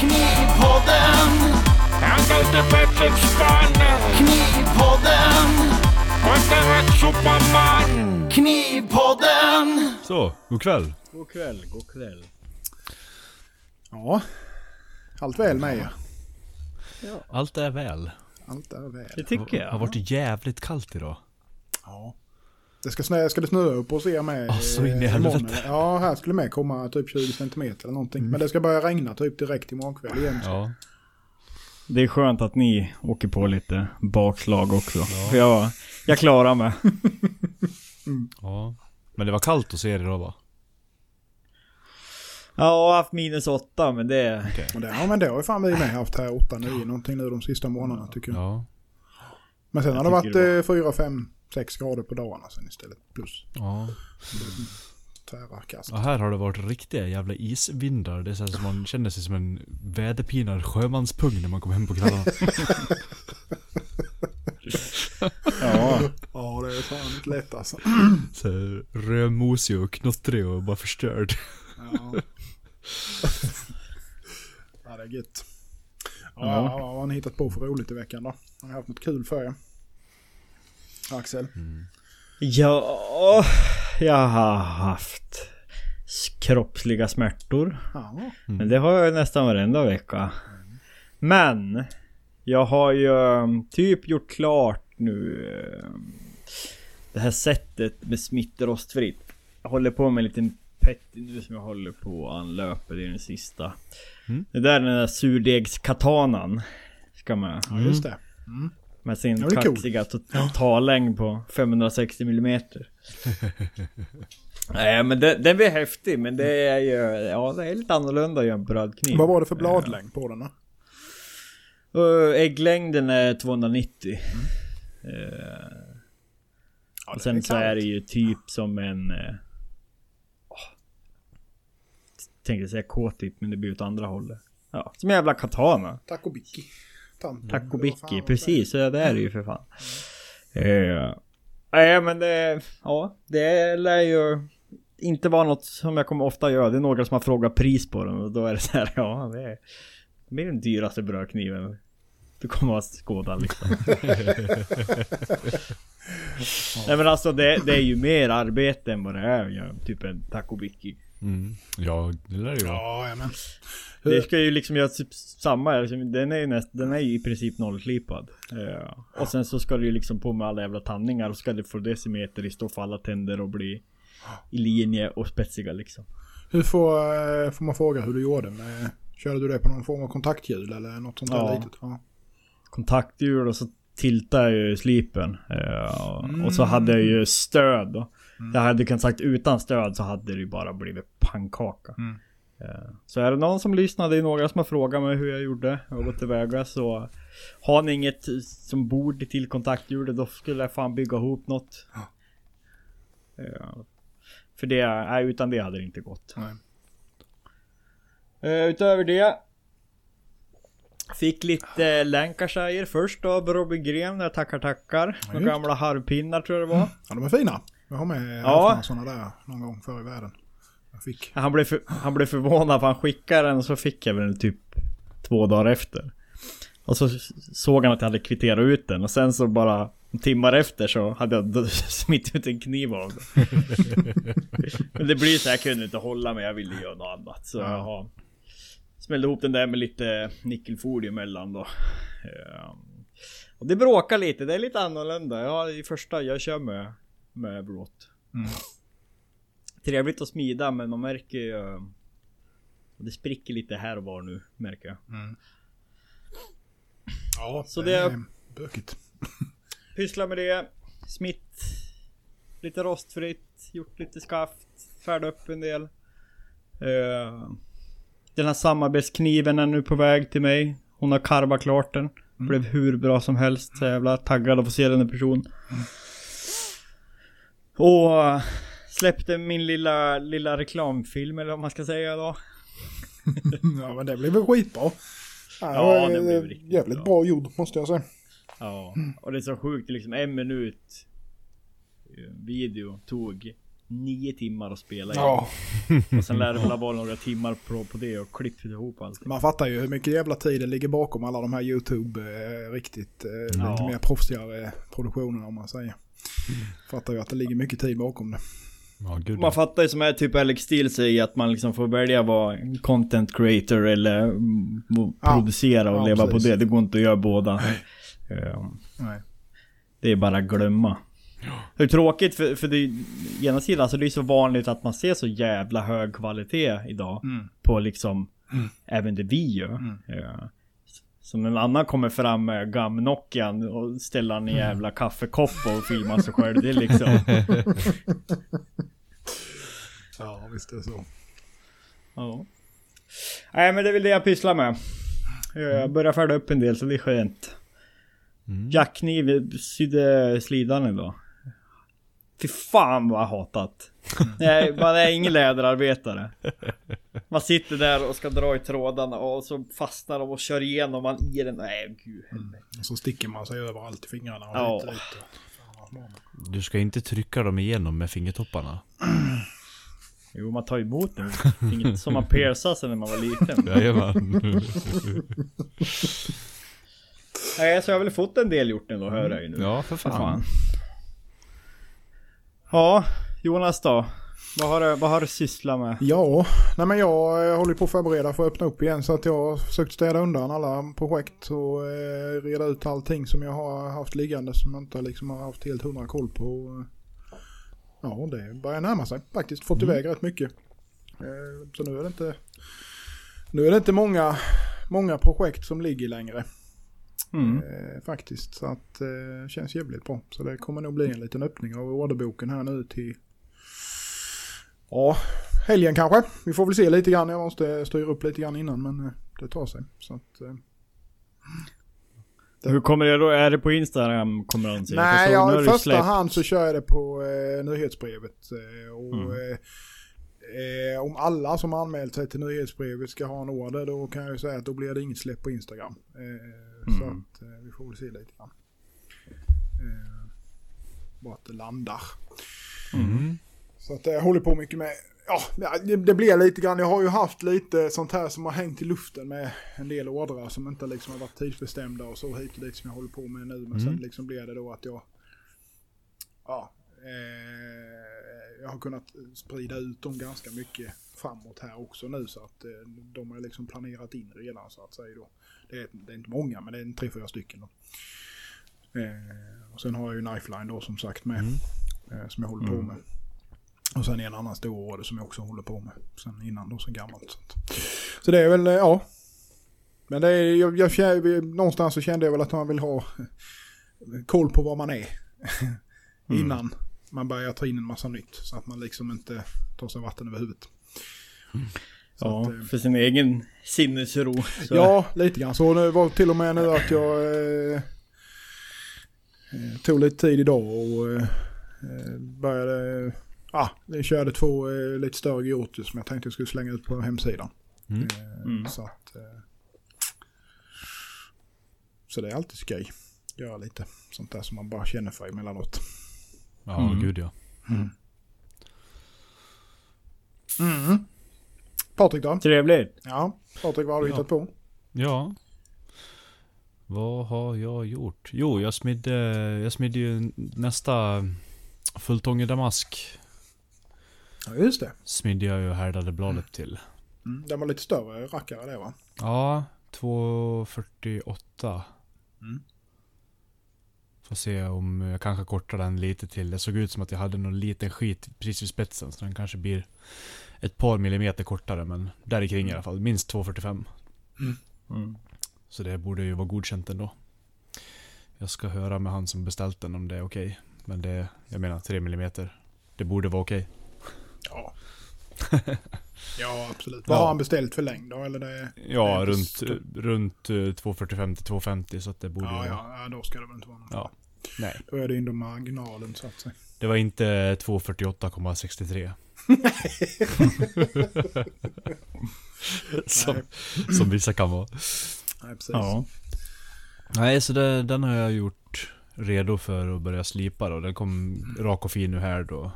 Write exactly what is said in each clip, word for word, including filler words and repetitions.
Knivpodden. Han heter Patrik Spanner. Knivpodden. Och är ett superman. Knivpodden. Så, god kväll. God kväll, god kväll. Ja, allt väl med er. Ja. Allt är väl. Allt är väl. Det tycker jag. Det har varit jävligt kallt idag. Ja. Det ska, snö, ska det snöa upp och se med oh, så in i helvete. Ja, här skulle med komma typ tjugo centimeter eller någonting. Mm. Men det ska börja regna typ direkt imorgon kväll igen. Ja. Det är skönt att ni åker på lite bakslag också. Ja. För jag, jag klarar mig. Mm. Ja. Men det var kallt att se det då, va? Ja, jag har haft minus åtta, men det... Okay. det ja, men det har ju fan vi med haft här åtta, nio, någonting nu de sista månaderna, tycker jag. Ja. Men sen jag har det varit det var... fyra, fem, sex grader på dagarna sen istället, plus. Ja. Tära kast. Ja, här har det varit riktiga jävla isvindar. Det är så att man känner sig som en väderpinad sjömanspung när man kommer hem på kvällarna. Ja. Ja, det är fan inte lätt alltså. Så rödmosig och knottrig och bara förstörd. Ja. Ja, det är gött. Ja, ja. Vad har ni hittat på för roligt i veckan då? Har ni haft något kul för er? Axel? Mm. Ja, jag har haft kroppsliga smärtor. Ja. Mm. Men det har jag nästan varenda vecka. Mm. Men jag har ju typ gjort klart nu det här sättet med smittrostfritt. Jag håller på med en liten nu som jag håller på att anlöpa. Det är den sista. Mm. Det där är den där surdegskatanan. Ska man... Ja, just det. Mm. Med sin det kaxiga cool. totallängd på femhundrasextio millimeter. Nej, äh, men det, den blir häftig. Men det är ju... Ja, det är lite annorlunda att göra en brödkniv. Vad var det för bladlängd på den då? Uh, ägglängden är tvåhundranittio. Mm. Uh, ja, och sen så är det ju typ som en... Uh, tänkte säga kåtigt, men det blir åt andra hållet. Ja, som en jävla katana. Takobiki. Tant. Takobiki, precis. Så det är det ju för fan. Mm. Eh, men det, ja, det lär ju inte vara något som jag kommer ofta göra. Det är några som har frågat pris på den och då är det så här, ja, det är, det är den dyraste brödkniven. Du kommer att skåda liksom. Nej, men alltså det, det är ju mer arbete än vad det är. Ja, typ en takobiki. Mm. Ja, det lär ju ja, men. Det ska ju liksom göra typ samma liksom, den, är ju näst, den är ju i princip nollslipad ja. Och sen så ska du ju liksom på med alla jävla tandningar. Och ska du få decimeter i stå för alla tänder och bli i linje och spetsiga liksom. Hur får, får man fråga hur du gjorde med, körde du det på någon form av kontakthjul eller något sånt där ja. litet ja. Kontakthjul och så tiltar ju slipen ja. mm. Och så hade jag ju stöd då. Mm. Det hade kunnat sagt utan stöd så hade det ju bara blivit pannkaka. Mm. Så är det någon som lyssnade i några som har frågat mig hur jag gjorde och gått tillväga, så har ni inget som bord till kontakthjulet, då skulle jag fan bygga ihop något. Ja. Ja. För det, nej, utan det hade det inte gått. Nej. Utöver det fick lite Lancashire först av Robin Gren när tackar tackar. Ja, några gamla harvpinnar tror jag det var. Mm. Ja, de är fina. Jag har med ja. sådana där någon gång förr i världen. Jag fick. Han, blev för, han blev förvånad för han skickade den och så fick jag den typ två dagar efter. Och så såg han att jag hade kvitterat ut den och sen så bara timmar efter så hade jag smitt ut en kniv av den. Men det blir så här, jag kunde inte hålla mig, jag ville göra något annat. Så ja. jag har, smällde ihop den där med lite nickelfolie emellan då. Och det bråkar lite, det är lite annorlunda. Ja, i första jag kör med med brått. Mm. Trevligt att smida, men man märker ju det spricker lite här och var nu, märker jag. Mm. Ja, så det är bökigt. Pyssla med det. Smitt. Lite rostfritt. Gjort lite skaft. Färd upp en del. Uh, den här samarbetskniven är nu på väg till mig. Hon har karvat klart den. Mm. Blev hur bra som helst. Så jävla taggad att få se den här personen. Mm. Och släppte min lilla, lilla reklamfilm eller vad man ska säga då. Ja, men det blev väl skitbra. Ja, det blev riktigt jävligt bra gjord måste jag säga. Ja, och det är så sjukt liksom en minut video tog nio timmar att spela i. Ja. Och sen lär det väl vara några timmar på, på det och klippt ihop allt. Man fattar ju hur mycket jävla tid det ligger bakom alla de här YouTube eh, riktigt eh, ja. lite mer proffsigare produktionerna, om man säger. Mm. Fattar ju att det ligger mycket tid bakom det. Ja, gud. Man fattar ju som är typ Alex Steele säger, att man liksom får välja vara content creator eller m- ja. producera och ja, leva precis. på det. Det går inte att göra båda. Nej. Um, Nej. Det är bara glömma. Det är tråkigt för, för det, ena sidan, alltså det är så vanligt att man ser så jävla hög kvalitet idag mm. på liksom mm. även det vi gör. Mm. Ja. Som en annan kommer fram med gamnockan och ställer en jävla kaffekopp och filmar sig själv. Det är liksom... ja, visst är det så. Ja. Nej, men det är väl det jag pysslar med. Jag börjar färda upp en del så det är skönt. Mm. Jackkniv sydde slidan idag. Fy fan vad jag hatat. Nej, man är ingen läderarbetare. Man sitter där och ska dra i trådarna och så fastnar de och kör igenom man i den. Nej, gud. Mm. Och så sticker man sig överallt i fingrarna. Och ja. Lite, lite. Ja, du ska inte trycka dem igenom med fingertopparna. Jo, man tar emot dem. Inget som man persade sig när man var liten. Jajamän. Nej, så jag har väl fått en del gjort ändå, hör jag ju nu. Ja, för fan. fan. Ja, Jonas då? Vad har du, vad har du sysslat med? Ja, nej men jag håller på att förbereda för att öppna upp igen, så att jag har försökt städa undan alla projekt och eh, reda ut allting som jag har haft liggande som jag inte liksom har haft helt hundra koll på. Ja, det börjar närma sig. Faktiskt fått iväg mm. rätt mycket. Eh, så nu är det inte, nu är det inte många, många projekt som ligger längre. Mm. Eh, faktiskt, så att eh, känns jävligt bra, så det kommer nog bli en liten öppning av orderboken här nu till ja, helgen kanske. Vi får väl se lite grann, jag måste styra upp lite grann innan, men eh, det tar sig, så att eh... det... Hur kommer det då? Är det på Instagram kommer han se? Nej, jag ja, i första släppt... hand så kör jag det på eh, nyhetsbrevet eh, och mm. eh, Eh, om alla som anmält sig till nyhetsbrevet ska ha en order, då kan jag ju säga att då blir det inget släpp på Instagram. Eh, mm. Så att eh, vi får väl se lite grann. Eh, vart det landar. Mm. Så att eh, jag håller på mycket med... Ja, det, det blir lite grann. Jag har ju haft lite sånt här som har hängt i luften med en del ordrar som inte liksom har varit tidsbestämda och så hit och dit som jag håller på med nu. Men mm. sen liksom blir det då att jag... Ja... Eh, jag har kunnat sprida ut dem ganska mycket framåt här också nu, så att eh, de har liksom planerat in redan, så att säga då. Det är, det är inte många, men det är tre, fyra stycken då. Eh, och sen har jag ju Knifeline då som sagt med mm. eh, som jag håller mm. på med. Och sen en annan stor order som jag också håller på med sen innan då, så gammalt. Så, att. så det är väl, eh, ja. Men det är, jag, jag, jag, någonstans så kände jag väl att man vill ha koll på var man är mm. innan man börjar ta in en massa nytt, så att man liksom inte tar sig vatten över huvudet. Mm. Ja, att, för sin egen sinnesro. Så. Ja, lite grann. Så det var till och med nu att jag eh, tog lite tid idag och eh, började ah, jag körde två eh, lite större gioter som jag tänkte jag skulle slänga ut på hemsidan. Mm. Eh, mm. Så att eh, så det är alltid skoj. Göra lite sånt där som man bara känner för emellanåt. Ja, mm. gud ja. Mm. Mm. Patrik då? Trevligt. Ja, Patrik, vad har du ja. hittat på? Ja. Vad har jag gjort? Jo, jag smidde, jag smidde ju nästa fulltång i damask. Ja, just det. Smidde jag ju härdade bladet mm. till. Mm. Den var lite större rackare det, va? Ja, två fyrtioåtta. Mm. Får se om jag kanske kortar den lite till. Det såg ut som att jag hade någon liten skit precis vid spetsen, så den kanske blir ett par millimeter kortare, men där i kring i alla fall. Minst två fyrtiofem. Mm. Mm. Så det borde ju vara godkänt ändå. Jag ska höra med han som beställt den om det är okej. Okay. Men det, jag menar tre millimeter. Det borde vara okej. Okay. Ja. Ja, absolut. Vad ja. har han beställt för längd då? Eller det, ja, det runt, st- runt två fyrtiofem till två femtio, så att det borde ja, ju... Ja, då ska det väl inte vara någon. Ja. Nej. Då är det ju inom marginalen, så att säga. Det var inte två fyrtioåtta komma sextiotre. som, som vissa kan vara. Nej, precis. Ja. Nej, så det, den har jag gjort redo för att börja slipa då. Den kom rak och fin nu här då.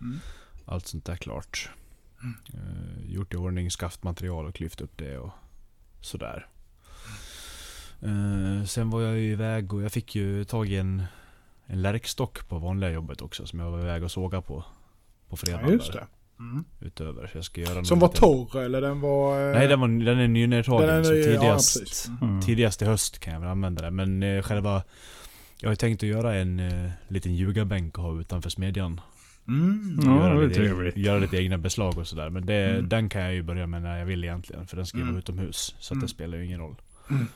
Mm. allt sånt där klart. Mm. Uh, gjort i ordning skaftmaterial och klyft upp det och sådär. Uh, sen var jag ju iväg och jag fick ju tag i en, en lärkstock på vanliga jobbet också som jag var iväg och såga på på fredag. Ja, just det. Mm. Utöver så jag ska göra som var liten... torr eller den var... Nej, den, var, den är ny nedtagen är, så tidigast, ja, mm. tidigast i höst kan jag väl använda den. Men eh, själva jag har tänkt att göra en eh, liten ljugarbänk och ha utanför smedjan. Mm. Ja, göra, det lite, göra lite egna beslag och sådär. Men det, mm. den kan jag ju börja med när jag vill egentligen, för den ska ju vara mm. utomhus. Så att det spelar ju ingen roll. Mm.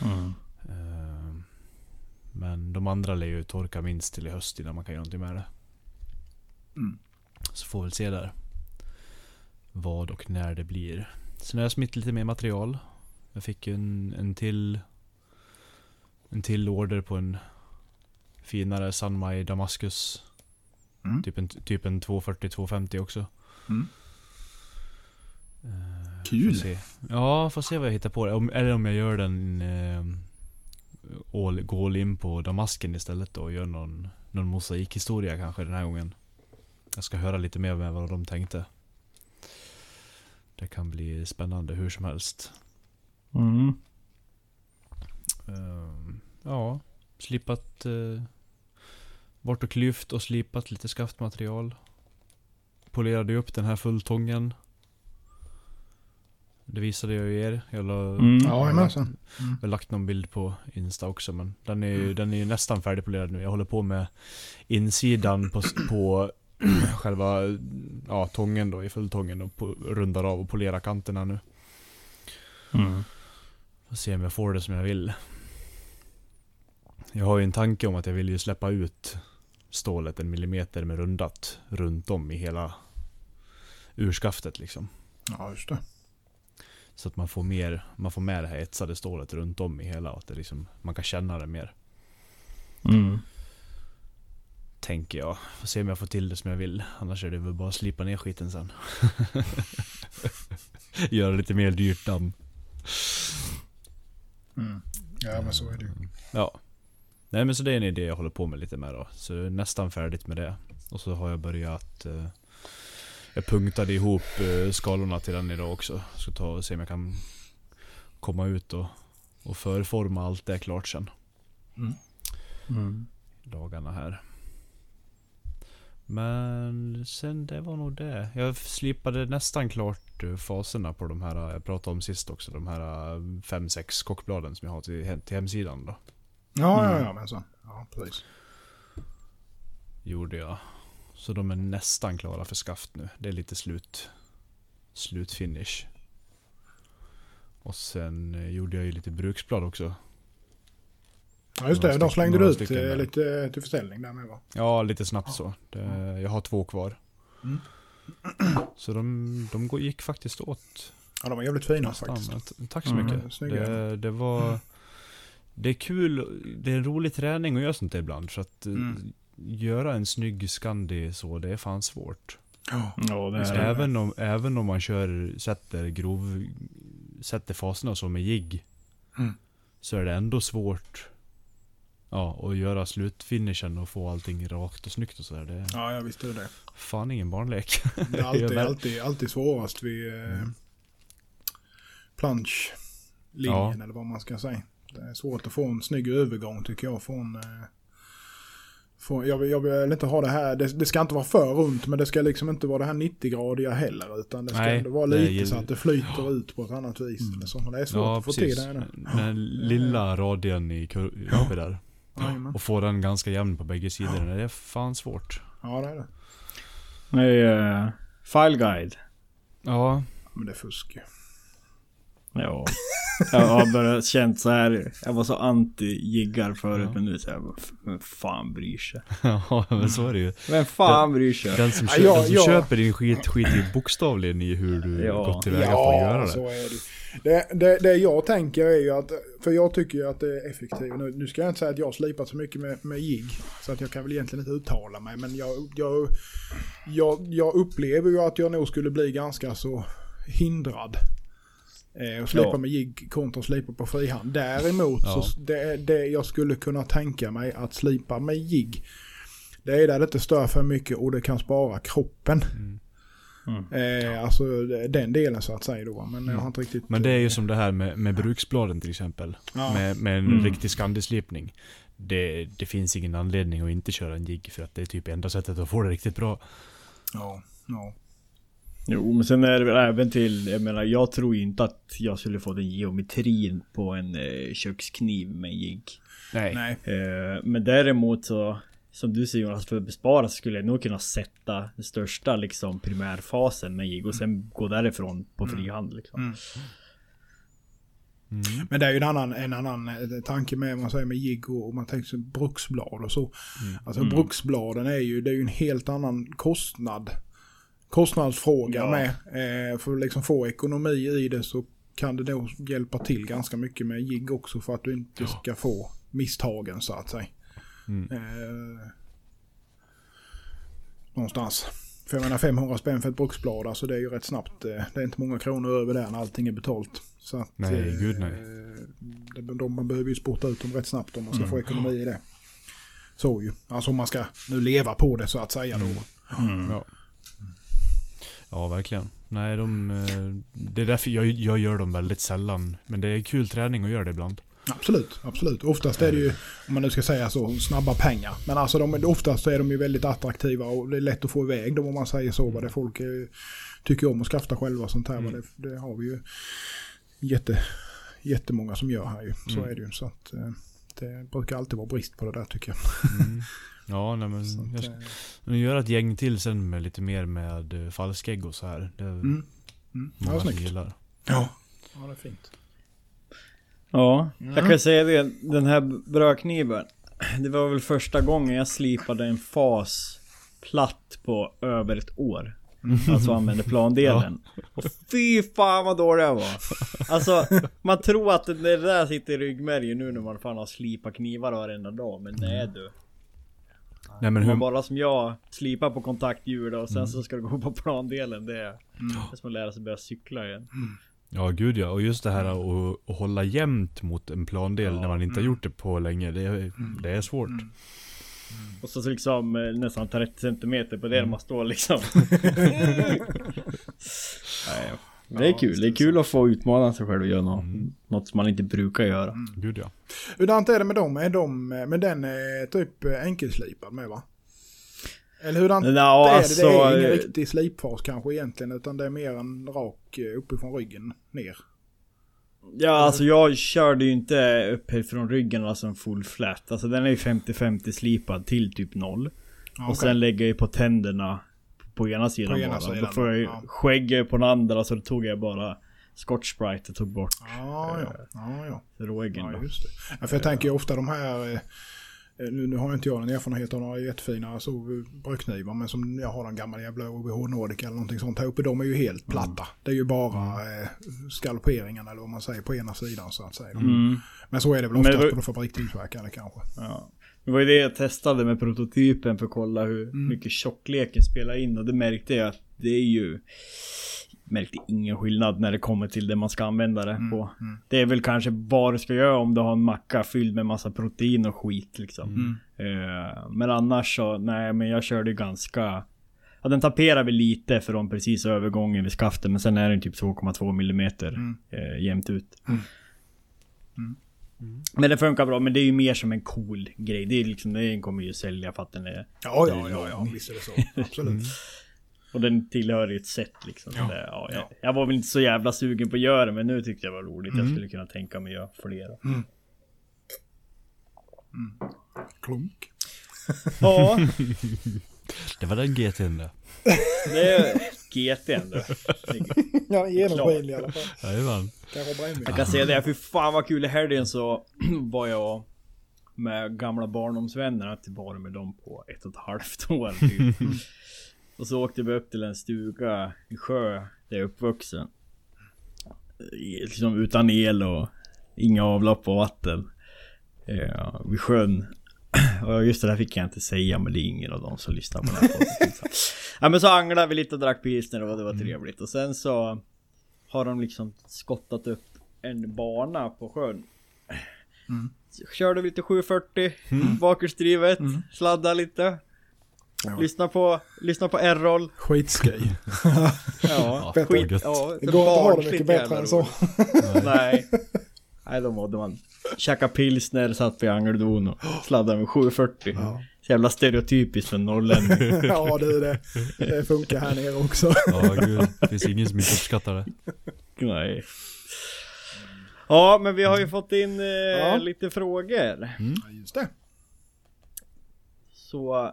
Mm. Uh, men de andra lär ju torka minst till i höst innan man kan göra någonting med det. Mm. Så får vi väl se där vad och när det blir. Sen har jag smitt lite mer material. Jag fick en, en till en till order på en finare Sanmai Damaskus. Mm. Typ en, typ en tvåhundrafyrtio tvåhundrafemtio också. Mm. Uh, Kul. Får se. Ja, får se vad jag hittar på. Om, eller om jag gör den uh, går in på Damasken istället då, och gör någon, någon mosaikhistoria kanske den här gången. Jag ska höra lite mer med vad de tänkte. Det kan bli spännande hur som helst. Mm. Um, ja, slipat uh, bort och klyft och slipat lite skaftmaterial. Polerade upp den här fulltången. Det visade jag ju er. Jag la, mm. ja, jag har mm. lagt någon bild på Insta också. Men den är ju mm. den är ju nästan färdigpolerad nu. Jag håller på med insidan på... på själva ja, tången då, i fulltången och på, rundar av och polera kanterna nu. Mm. Och se om jag får det som jag vill. Jag har ju en tanke om att jag vill ju släppa ut stålet en millimeter med rundat runt om i hela urskaftet liksom. Ja, just det. Så att man får mer, man får med det här etsade stålet runt om i hela, att det liksom, man kan känna det mer. Mm. Tänker jag. Får se om jag får till det som jag vill. Annars är det väl bara att slipa ner skiten sen. Göra lite mer dyrt damm. Mm. Ja, men så är det. Ja. Nej, men så det är en idé jag håller på med lite med då. Så nästan färdigt med det. Och så har jag börjat... Eh, jag punktade ihop eh, skalorna till den idag också. Jag ska ta och se om jag kan komma ut och, och förforma allt det klart sen. Mm. Mm. Dagarna här. Men sen det var nog det. Jag slipade nästan klart faserna på de här, jag pratade om sist också, de här fem sex kockbladen som jag har till, till hemsidan då. Ja, mm. ja, ja, men så. Ja, precis. Gjorde jag. Så de är nästan klara för skaft nu. Det är lite slut slutfinish. Och sen gjorde jag ju lite bruksblad också. Ja, just det, de slängde du ut lite till försäljning där med, va? Ja, lite snabbt så. Det, jag har två kvar. Mm. Så de, de går, gick faktiskt åt. Ja, de var jävligt fina faktiskt. Tack så mycket. Mm, det, det var... Det är kul, det är en rolig träning att göra sånt ibland. Så att mm. göra en snygg Scandi så, det är fan svårt. Ja, det är även, om, även om man kör, sätter grov... Sätter faserna så med jigg. Mm. Så är det ändå svårt... Ja, och göra slutfinishen och få allting rakt och snyggt och sådär. Det... Ja, jag visste det. Fan, ingen barnlek. Det är alltid, alltid, alltid svårast vid mm. planschlinjen, ja. Eller vad man ska säga. Det är svårt att få en snygg övergång tycker jag. Från, från, jag, vill, jag vill inte ha det här, det, det ska inte vara för runt, men det ska liksom inte vara det här nittio-gradiga heller. Utan det ska Nej, ändå vara lite gill... så att det flyter ja. Ut på ett annat vis. Mm. Eller så. Det är svårt ja, att få precis. Till det här. Den här lilla radien i kurv ja. Där. Ja, och få den ganska jämn på bägge sidor. Ja. Det är fan svårt. Ja, det är det. Det är uh, file guide. Ja. Men det är fusk. Ja. Jag har bara känt så här. Jag var så anti-jiggar förut. Ja. Men nu så här. Vem fan bryr sig? Ja, men så är det ju. Vem fan bryr sig? Den som, köper, ja, den som ja. Köper din skit skiter ju bokstavligen i hur du ja. Gått tillväga ja, för att göra det. Ja, så är det. Det, det, det jag tänker är ju att, för jag tycker ju att det är effektivt. Nu, nu ska jag inte säga att jag har slipat så mycket med, med jigg så att jag kan väl egentligen inte uttala mig. Men jag, jag, jag, jag upplever ju att jag nog skulle bli ganska så hindrad eh, att slipa ja. Med jigg kontra att slipa på frihand. Däremot ja. Så det, det jag skulle kunna tänka mig att slipa med jigg, det är där det inte stör för mycket och det kan spara kroppen. Mm. Mm. Eh, ja. Alltså den delen så att säga då. Men mm. jag har inte riktigt... Men det är ju som det här med, med bruksbladen till exempel. Ja. Med, med en mm. riktig skandislipning. Det, det finns ingen anledning att inte köra en jig, för att det är typ enda sättet att få det riktigt bra. Ja, ja. Jo, men sen är det väl även till, jag menar, jag tror ju inte att jag skulle få den geometrin på en eh, kökskniv med en jig. Nej. Nej. Eh, men däremot så, som du säger Jonas, för att bespara så skulle jag nog kunna sätta den största liksom primärfasen med jig och sen mm. gå därifrån på frihand liksom. Mm. Mm. Men det är ju en annan, en annan tanke med, man säger, med jig och man tänker sig bruksblad och så. Mm. Alltså mm. bruksbladen är ju, det är ju en helt annan kostnad. Kostnadsfråga ja. Med. Eh, för att liksom få ekonomi i det så kan det då hjälpa till ganska mycket med jig också, för att du inte ja. Ska få misstagen så att säga. Mm. Eh, någonstans. För jag menar femhundra spänn för ett bruksblad, alltså det är ju rätt snabbt. Eh, det är inte många kronor över där när allting är betalt. Så att, nej, eh, gud nej. De, de, man behöver ju sporta ut dem rätt snabbt om man ska mm. få ekonomi i det. Så ju. Alltså om man ska nu leva på det så att säga då. Mm. Mm. Ja. Ja, verkligen. Nej, de, det är därför jag, jag gör dem väldigt sällan. Men det är kul träning att göra det ibland. Absolut, absolut. Oftast är det ju, om man nu ska säga så, snabba pengar. Men alltså de, oftast är de ju väldigt attraktiva och det är lätt att få iväg dem om man säger så. Vad det folk är, tycker om att skafta själva och sånt här. Mm. Det, det har vi ju jätte, jättemånga som gör här ju. Så mm. är det ju. Så att, det brukar alltid vara brist på det där tycker jag. Mm. Ja, nej, men sånt, jag, jag gör ett gäng till sen med lite mer med falskägg och så här. Det är mm. Mm. många som gillar. Ja, ja, det är fint. Ja, mm. jag kan säga det. Den här brödkniven, det var väl första gången jag slipade en fas platt på över ett år. Alltså använde plandelen. Ja. Fy fan vad dålig jag var. Alltså man tror att det där sitter i ryggmärgen nu när man fan har slipat knivar varenda dag. Men nej du. Nej, men hur... Bara som jag slipar på kontaktdjur och sen mm. så ska du gå på plandelen. Det är mm. som att lära sig börja cykla igen. Mm. Ja gud ja, och just det här att, att hålla jämnt mot en plandel ja. När man inte mm. har gjort det på länge, det, mm. det är svårt. Mm. Mm. Och så liksom nästan trettio centimeter på det mm. man står liksom. Nej, det är kul, det är kul att få utmana sig själv och göra något, mm. något som man inte brukar göra. Mm. Gud ja. Hurdant är det med dem? Är de, men den är typ enkelslipad med va? Eller hurdant no, är det? Alltså, det är ingen riktig slipfas kanske egentligen, utan det är mer en rak uppifrån ryggen ner. Ja, alltså jag körde ju inte upp från ryggen, alltså en full flat. Alltså den är ju femtio femtio slipad till typ noll. Okay. Och sen lägger jag ju på tänderna på ena sidan, på ena bara. Sidan. Då får jag ja. Skägg på den andra, så då tog jag bara Scotch Brite och tog bort ah, ja. Äh, ah, ja. rågen. Ja, just det. Ja, för jag tänker ju ofta de här, nu, nu har jag inte jag en erfarenhet av några jättefina brödknivar, men som jag har den gamla jävla O V H Nordic eller någonting sånt här uppe, de är ju helt platta. Mm. Det är ju bara mm. eh, skalperingen eller vad man säger på ena sidan så att säga. Mm. Men så är det väl oftast var... på de fabriktillverkade kanske. Ja. Det var ju det jag testade med prototypen för att kolla hur mm. mycket tjockleken spelar in, och det märkte jag att det är ju märkte ingen skillnad när det kommer till det man ska använda det mm. på. Mm. Det är väl kanske vad du ska göra om du har en macka fylld med massa protein och skit liksom. Mm. Uh, men annars så, nej men jag körde ganska, ja den taperar väl lite för de precis övergången vid skaften, men sen är den typ två komma två millimeter mm. uh, jämnt ut. Mm. Mm. Mm. Men det funkar bra, men det är ju mer som en cool grej. Det är liksom, den kommer ju sälja för att den är... Ja, ja, ja, ja visst är det så. Absolut. Mm. Och den tillhör ju ett sätt liksom. Ja. Det, ja, jag, jag var väl inte så jävla sugen på att göra, men nu tyckte jag var roligt. Mm. Jag skulle kunna tänka mig att göra flera. Mm. Mm. Klunk. Ja. Det var den G T N där. Det är G T N då. Ja, genomskinlig i alla fall. Ja, det var. Jag kan säga det här, för fan vad kul i helgen så var jag med gamla barndomsvännerna till bara med dem på ett och ett halvt år typ. Och så åkte vi upp till en stuga i sjö där jag är uppvuxen. Liksom utan el och inga avlopp och vatten. Ja, vid sjön. Och just det där fick jag inte säga, men det är ingen av dem som lyssnar på den här. Ja, men så anglade vi lite och drack pilsner och det var trevligt. Och sen så har de liksom skottat upp en bana på sjön. Mm. Körde vi lite sju fyrtio, mm. bakhjulsdrivet, mm. sladdade lite. Ja. Lyssna på lyssna på Errol. Skitskoj. Ja, ja, skit. Ja, det går att ha det mycket bättre än så. Nej. Nej, då mådde man käka pilsner, satt på Angeldon och sladdade med sju fyrtio. Ja. Så jävla stereotypiskt för Norrland. Ja, det är det. Det funkar här nere också. Ja, gud. Det finns ingen som inte uppskattar det. Nej. Ja, men vi har ju fått in eh, ja. lite frågor. Mm. Ja, just det. Så...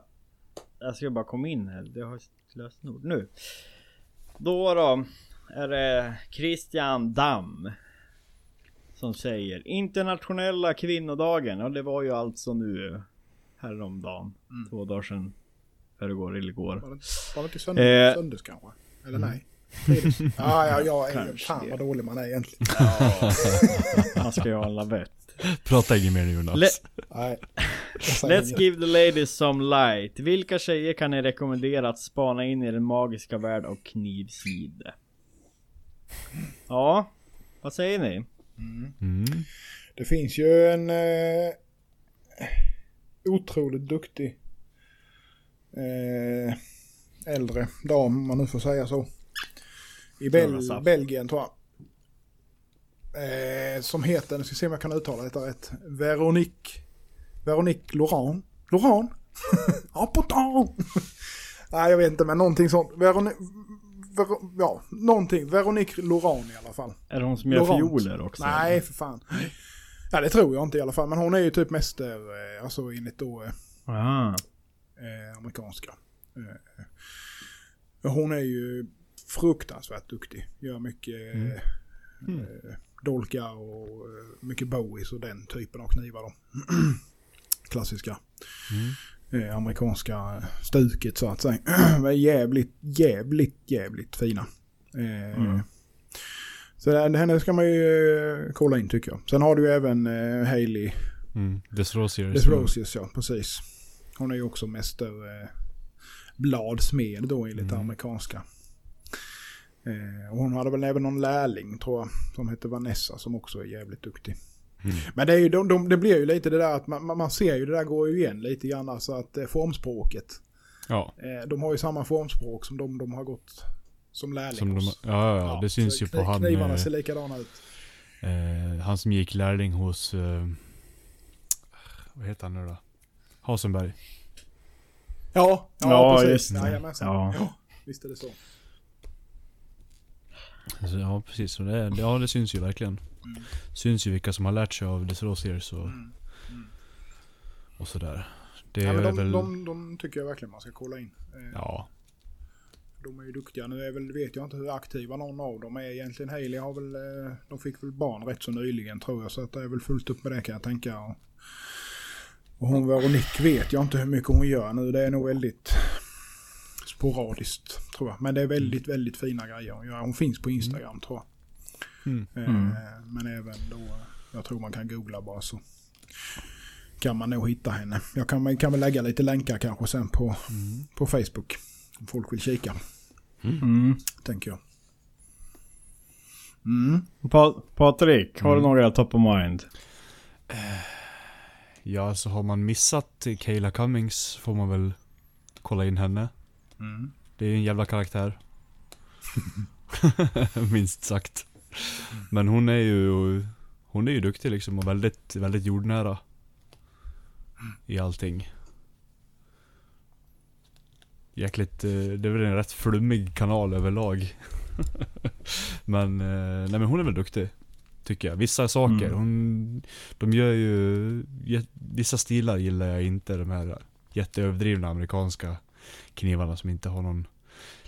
Jag ska bara komma in här. Det har löst nog nu. Då då är det Christian Damm som säger internationella kvinnodagen. Och det var ju alltså nu häromdagen. Mm. Två dagar sedan. Förrgår eller igår. Var det, var det inte söndags eh, söndags kanske? Eller mm. nej? Ah, ja, ja, ja. Fan vad dålig man är egentligen. Ja. Man ska ju ha en lavett. Prata inget mer nu, Jonas. Le- Nej, Let's give the ladies some light. Vilka tjejer kan ni rekommendera att spana in i den magiska värld av knivside? Ja, vad säger ni? Mm. Mm. Det finns ju en eh, otroligt duktig eh, äldre dam, om man nu får säga så. I Bel- Belgien, tror jag. Eh, som heter, nu ska se om jag kan uttala detta rätt, Véronique Véronique Laurent Laurent? Ja, potan! Nej, jag vet inte, men någonting sånt. Veroni- Ver- ja, någonting. Véronique Laurent i alla fall. Är det hon som gör fioler också? Nej, för fan. Ja, det tror jag inte i alla fall. Men hon är ju typ mäster, eh, alltså enligt då eh, eh, amerikanska. Eh, hon är ju fruktansvärt duktig. Gör mycket... Mm. Mm. Eh, dolkar och mycket bowies och den typen av knivar då. Klassiska mm. eh, amerikanska stuket så att säga. Men jävligt, jävligt, jävligt fina. Eh, mm. Så den, henne ska man ju kolla in, tycker jag. Sen har du ju även eh, Hayley mm. Desrosiers. Desrosiers, ja, precis. Hon är ju också mäster eh, bladsmed då enligt mm. amerikanska. Eh, och hon hade väl även någon lärling, tror jag, som heter Vanessa, som också är jävligt duktig. Mm. Men det, är ju, de, de, det blir ju lite det där att man, man ser ju det där går ju igen lite grann, alltså att eh, formspråket. Ja. Eh, de har ju samma formspråk som de, de har gått som lärling. Som de, ja, ja, ja, det syns så ju kniv, på han. Knivarna ser likadana ut. Eh, han som gick lärling hos eh, vad heter han nu då? Hasenberg. Ja, ja, ja precis. Just, ja, jag ja. ja, visst är det så. Alltså, ja, precis. Så det, ja, det syns ju verkligen. Mm. Syns ju vilka som har lärt sig av Desrosiers och, mm. Mm. och sådär. Det ja, men de, väl... de, de tycker jag verkligen man ska kolla in. Ja. De är ju duktiga. Nu är väl, vet jag inte hur aktiva någon av dem är egentligen. Hailey har väl, de fick väl barn rätt så nyligen, tror jag. Så att det är väl fullt upp med det, kan jag tänka. Och, och hon var och Nick vet jag inte hur mycket hon gör nu. Det är nog väldigt... sporadiskt, tror jag. Men det är väldigt, mm. väldigt fina grejer hon gör. Hon finns på Instagram, mm. tror jag. Mm. Eh, men även då, jag tror man kan googla bara så kan man nog hitta henne. Jag kan, kan väl lägga lite länkar kanske sen på, mm. på Facebook om folk vill kika. Mm. Mm. Tänker jag. Mm. Pa- Patrik, har mm. du några top of mind? Ja, så har man missat Kayla Cummings får man väl kolla in henne. Mm. Det är ju en jävla karaktär. Minst sagt. Men hon är ju hon är ju duktig liksom och väldigt väldigt jordnära i allting. Jäkligt, det är väl en rätt flummig kanal överlag. Men nej, men hon är väl duktig, tycker jag. Vissa saker mm. hon de gör ju vissa stilar gillar jag inte, de här jätteöverdrivna amerikanska knivarna som inte har någon.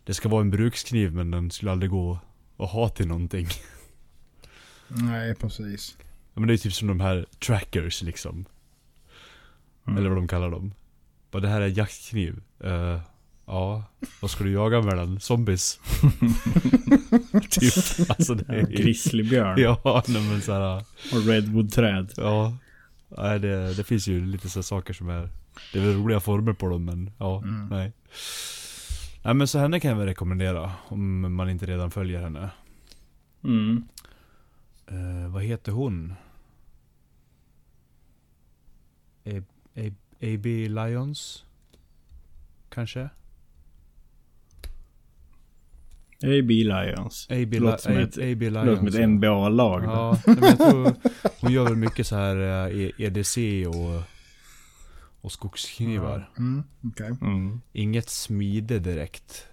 Det ska vara en brukskniv, men den skulle aldrig gå och ha till någonting. Nej, precis. Men det är typ som de här trackers liksom. Mm. Eller vad de kallar dem. Bara det här är jaktkniv. Uh, ja, vad ska du jaga med den? Zombies. Typ, alltså det är grizzlybjörn. Ja, men så här och redwoodträd. Ja. Nej, det det finns ju lite så saker som är. Det är väl roliga former på dem, men ja, mm. nej. Nej, men så henne kan jag väl rekommendera om man inte redan följer henne. Mm. Eh, vad heter hon? A B Lions? kanske? A B Lions. A B Lions. Låt som ett N B A-lag. Ja, men jag tror hon gör väl mycket så här E D C och, och skogsknivar. Mm, okay. mm. Inget smide direkt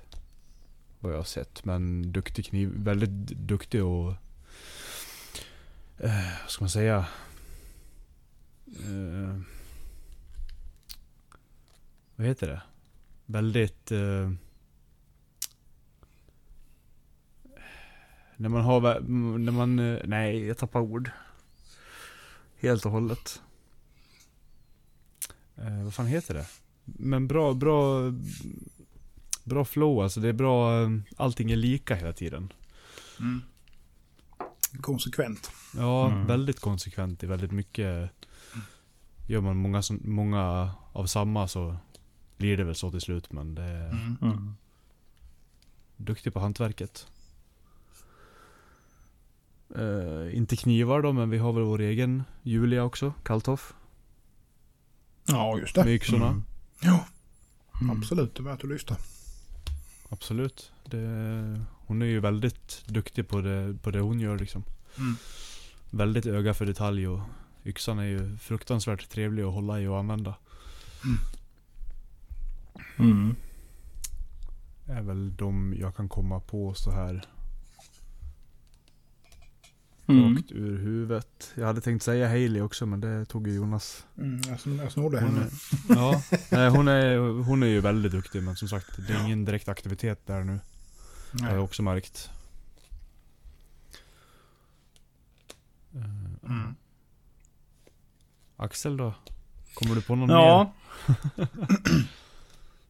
vad jag har sett, men duktig kniv, väldigt duktig och eh, vad ska man säga? Eh, vad heter det? Väldigt... Eh, När man har... När man, nej, jag tappar ord. Helt och hållet. Eh, vad fan heter det? Men bra... Bra, bra flow, alltså. Det är bra... Allting är lika hela tiden. Mm. Konsekvent. Ja, mm. väldigt konsekvent. Det är väldigt mycket... Gör man många, många av samma så blir det väl så till slut. Men det är... Mm. Mm. Duktig på hantverket. Uh, inte knivar då, men vi har väl vår egen Julia också, Kalltoff. Ja, just det. Med yxorna. Mm. Ja, mm. absolut. Det var att lyfta. Absolut. Det, hon är ju väldigt duktig på det, på det hon gör. Liksom. Mm. Väldigt öga för detalj och yxan är ju fruktansvärt trevlig att hålla i och använda. Mm. Mm. Är väl de jag kan komma på så här... Mm. Rakt ur huvudet. Jag hade tänkt säga Hayley också, men det tog ju Jonas. Mm, jag snodde henne. Ja, nej, hon, är, hon är ju väldigt duktig, men som sagt, det är ingen direkt aktivitet där nu. Nej. Har jag också märkt. Mm. Axel då? Kommer du på någon ja. mer?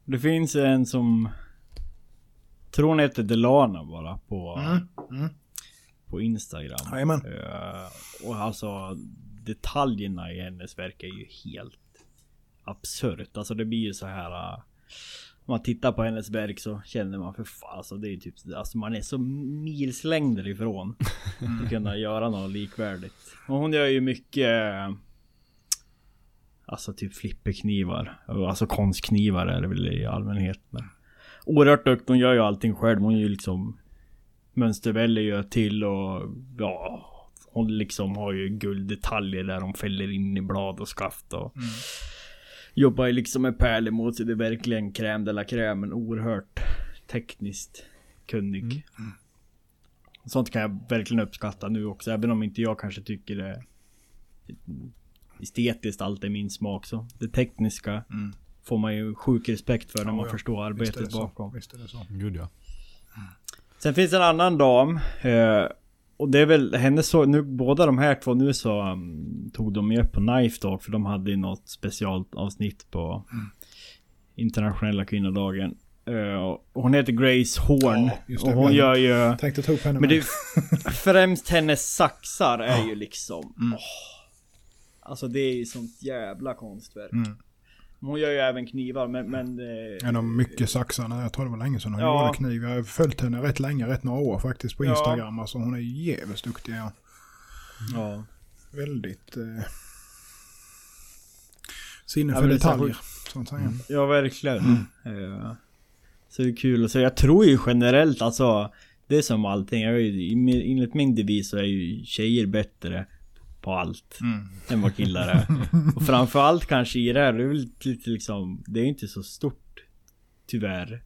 Det finns en som tror hon heter Delana bara på... Mm. Mm. på Instagram. Amen. Uh, och alltså detaljerna i hennes verkar ju helt absurt. Alltså det blir ju så här uh, om man tittar på hennes verk så känner man för fan, alltså det är typ alltså man är så milslängder ifrån mm. att kunna göra något likvärdigt. Och hon gör ju mycket uh, alltså typ flipperknivar, alltså konstknivar är det väl i allmänhet, men oerhört duktig. Hon gör ju allting själv. Hon är ju liksom mönsterväljer gör till och ja, hon liksom har ju gulddetaljer där de fäller in i blad och skaft och mm. jobbar ju liksom med pärl emot sig. Det är verkligen crème de la crème, men oerhört tekniskt kunnig. Mm. Mm. Sånt kan jag verkligen uppskatta nu också, även om inte jag kanske tycker det estetiskt allt är min smak, så det tekniska mm. får man ju sjuk respekt för när ja, man ja. förstår arbetet visst bakom. Visst är det så. Gud ja. Mm. Sen finns en annan dam eh, och det är väl henne så nu båda de här två nu så um, tog de ju upp på Knife Talk, för de hade ju något speciellt avsnitt på mm. internationella kvinnodagen. Uh, hon heter Grace Horn ja, och hon gör ju tänkte ta upp henne, men det, främst hennes saxar är ju liksom mm. oh, alltså det är ju sånt jävla konstverk. Mm. Hon gör ju även knivar, men... men eh, en av mycket saxarna, jag tror det var länge sedan hon ja. gjorde kniv. Jag har följt henne rätt länge, rätt några år faktiskt på Instagram. Ja. Alltså hon är jävligt duktig. Ja. ja. Väldigt eh, sinne för detaljer. Sånt här. Mm. Ja, verkligen. Mm. Ja. Så det är kul. Så jag tror ju generellt, alltså det är som allting. Jag är ju, enligt min devis så är ju tjejer bättre på allt mm. än vad killar är. Och framförallt kanske i det här det är väl lite liksom, det är inte så stort tyvärr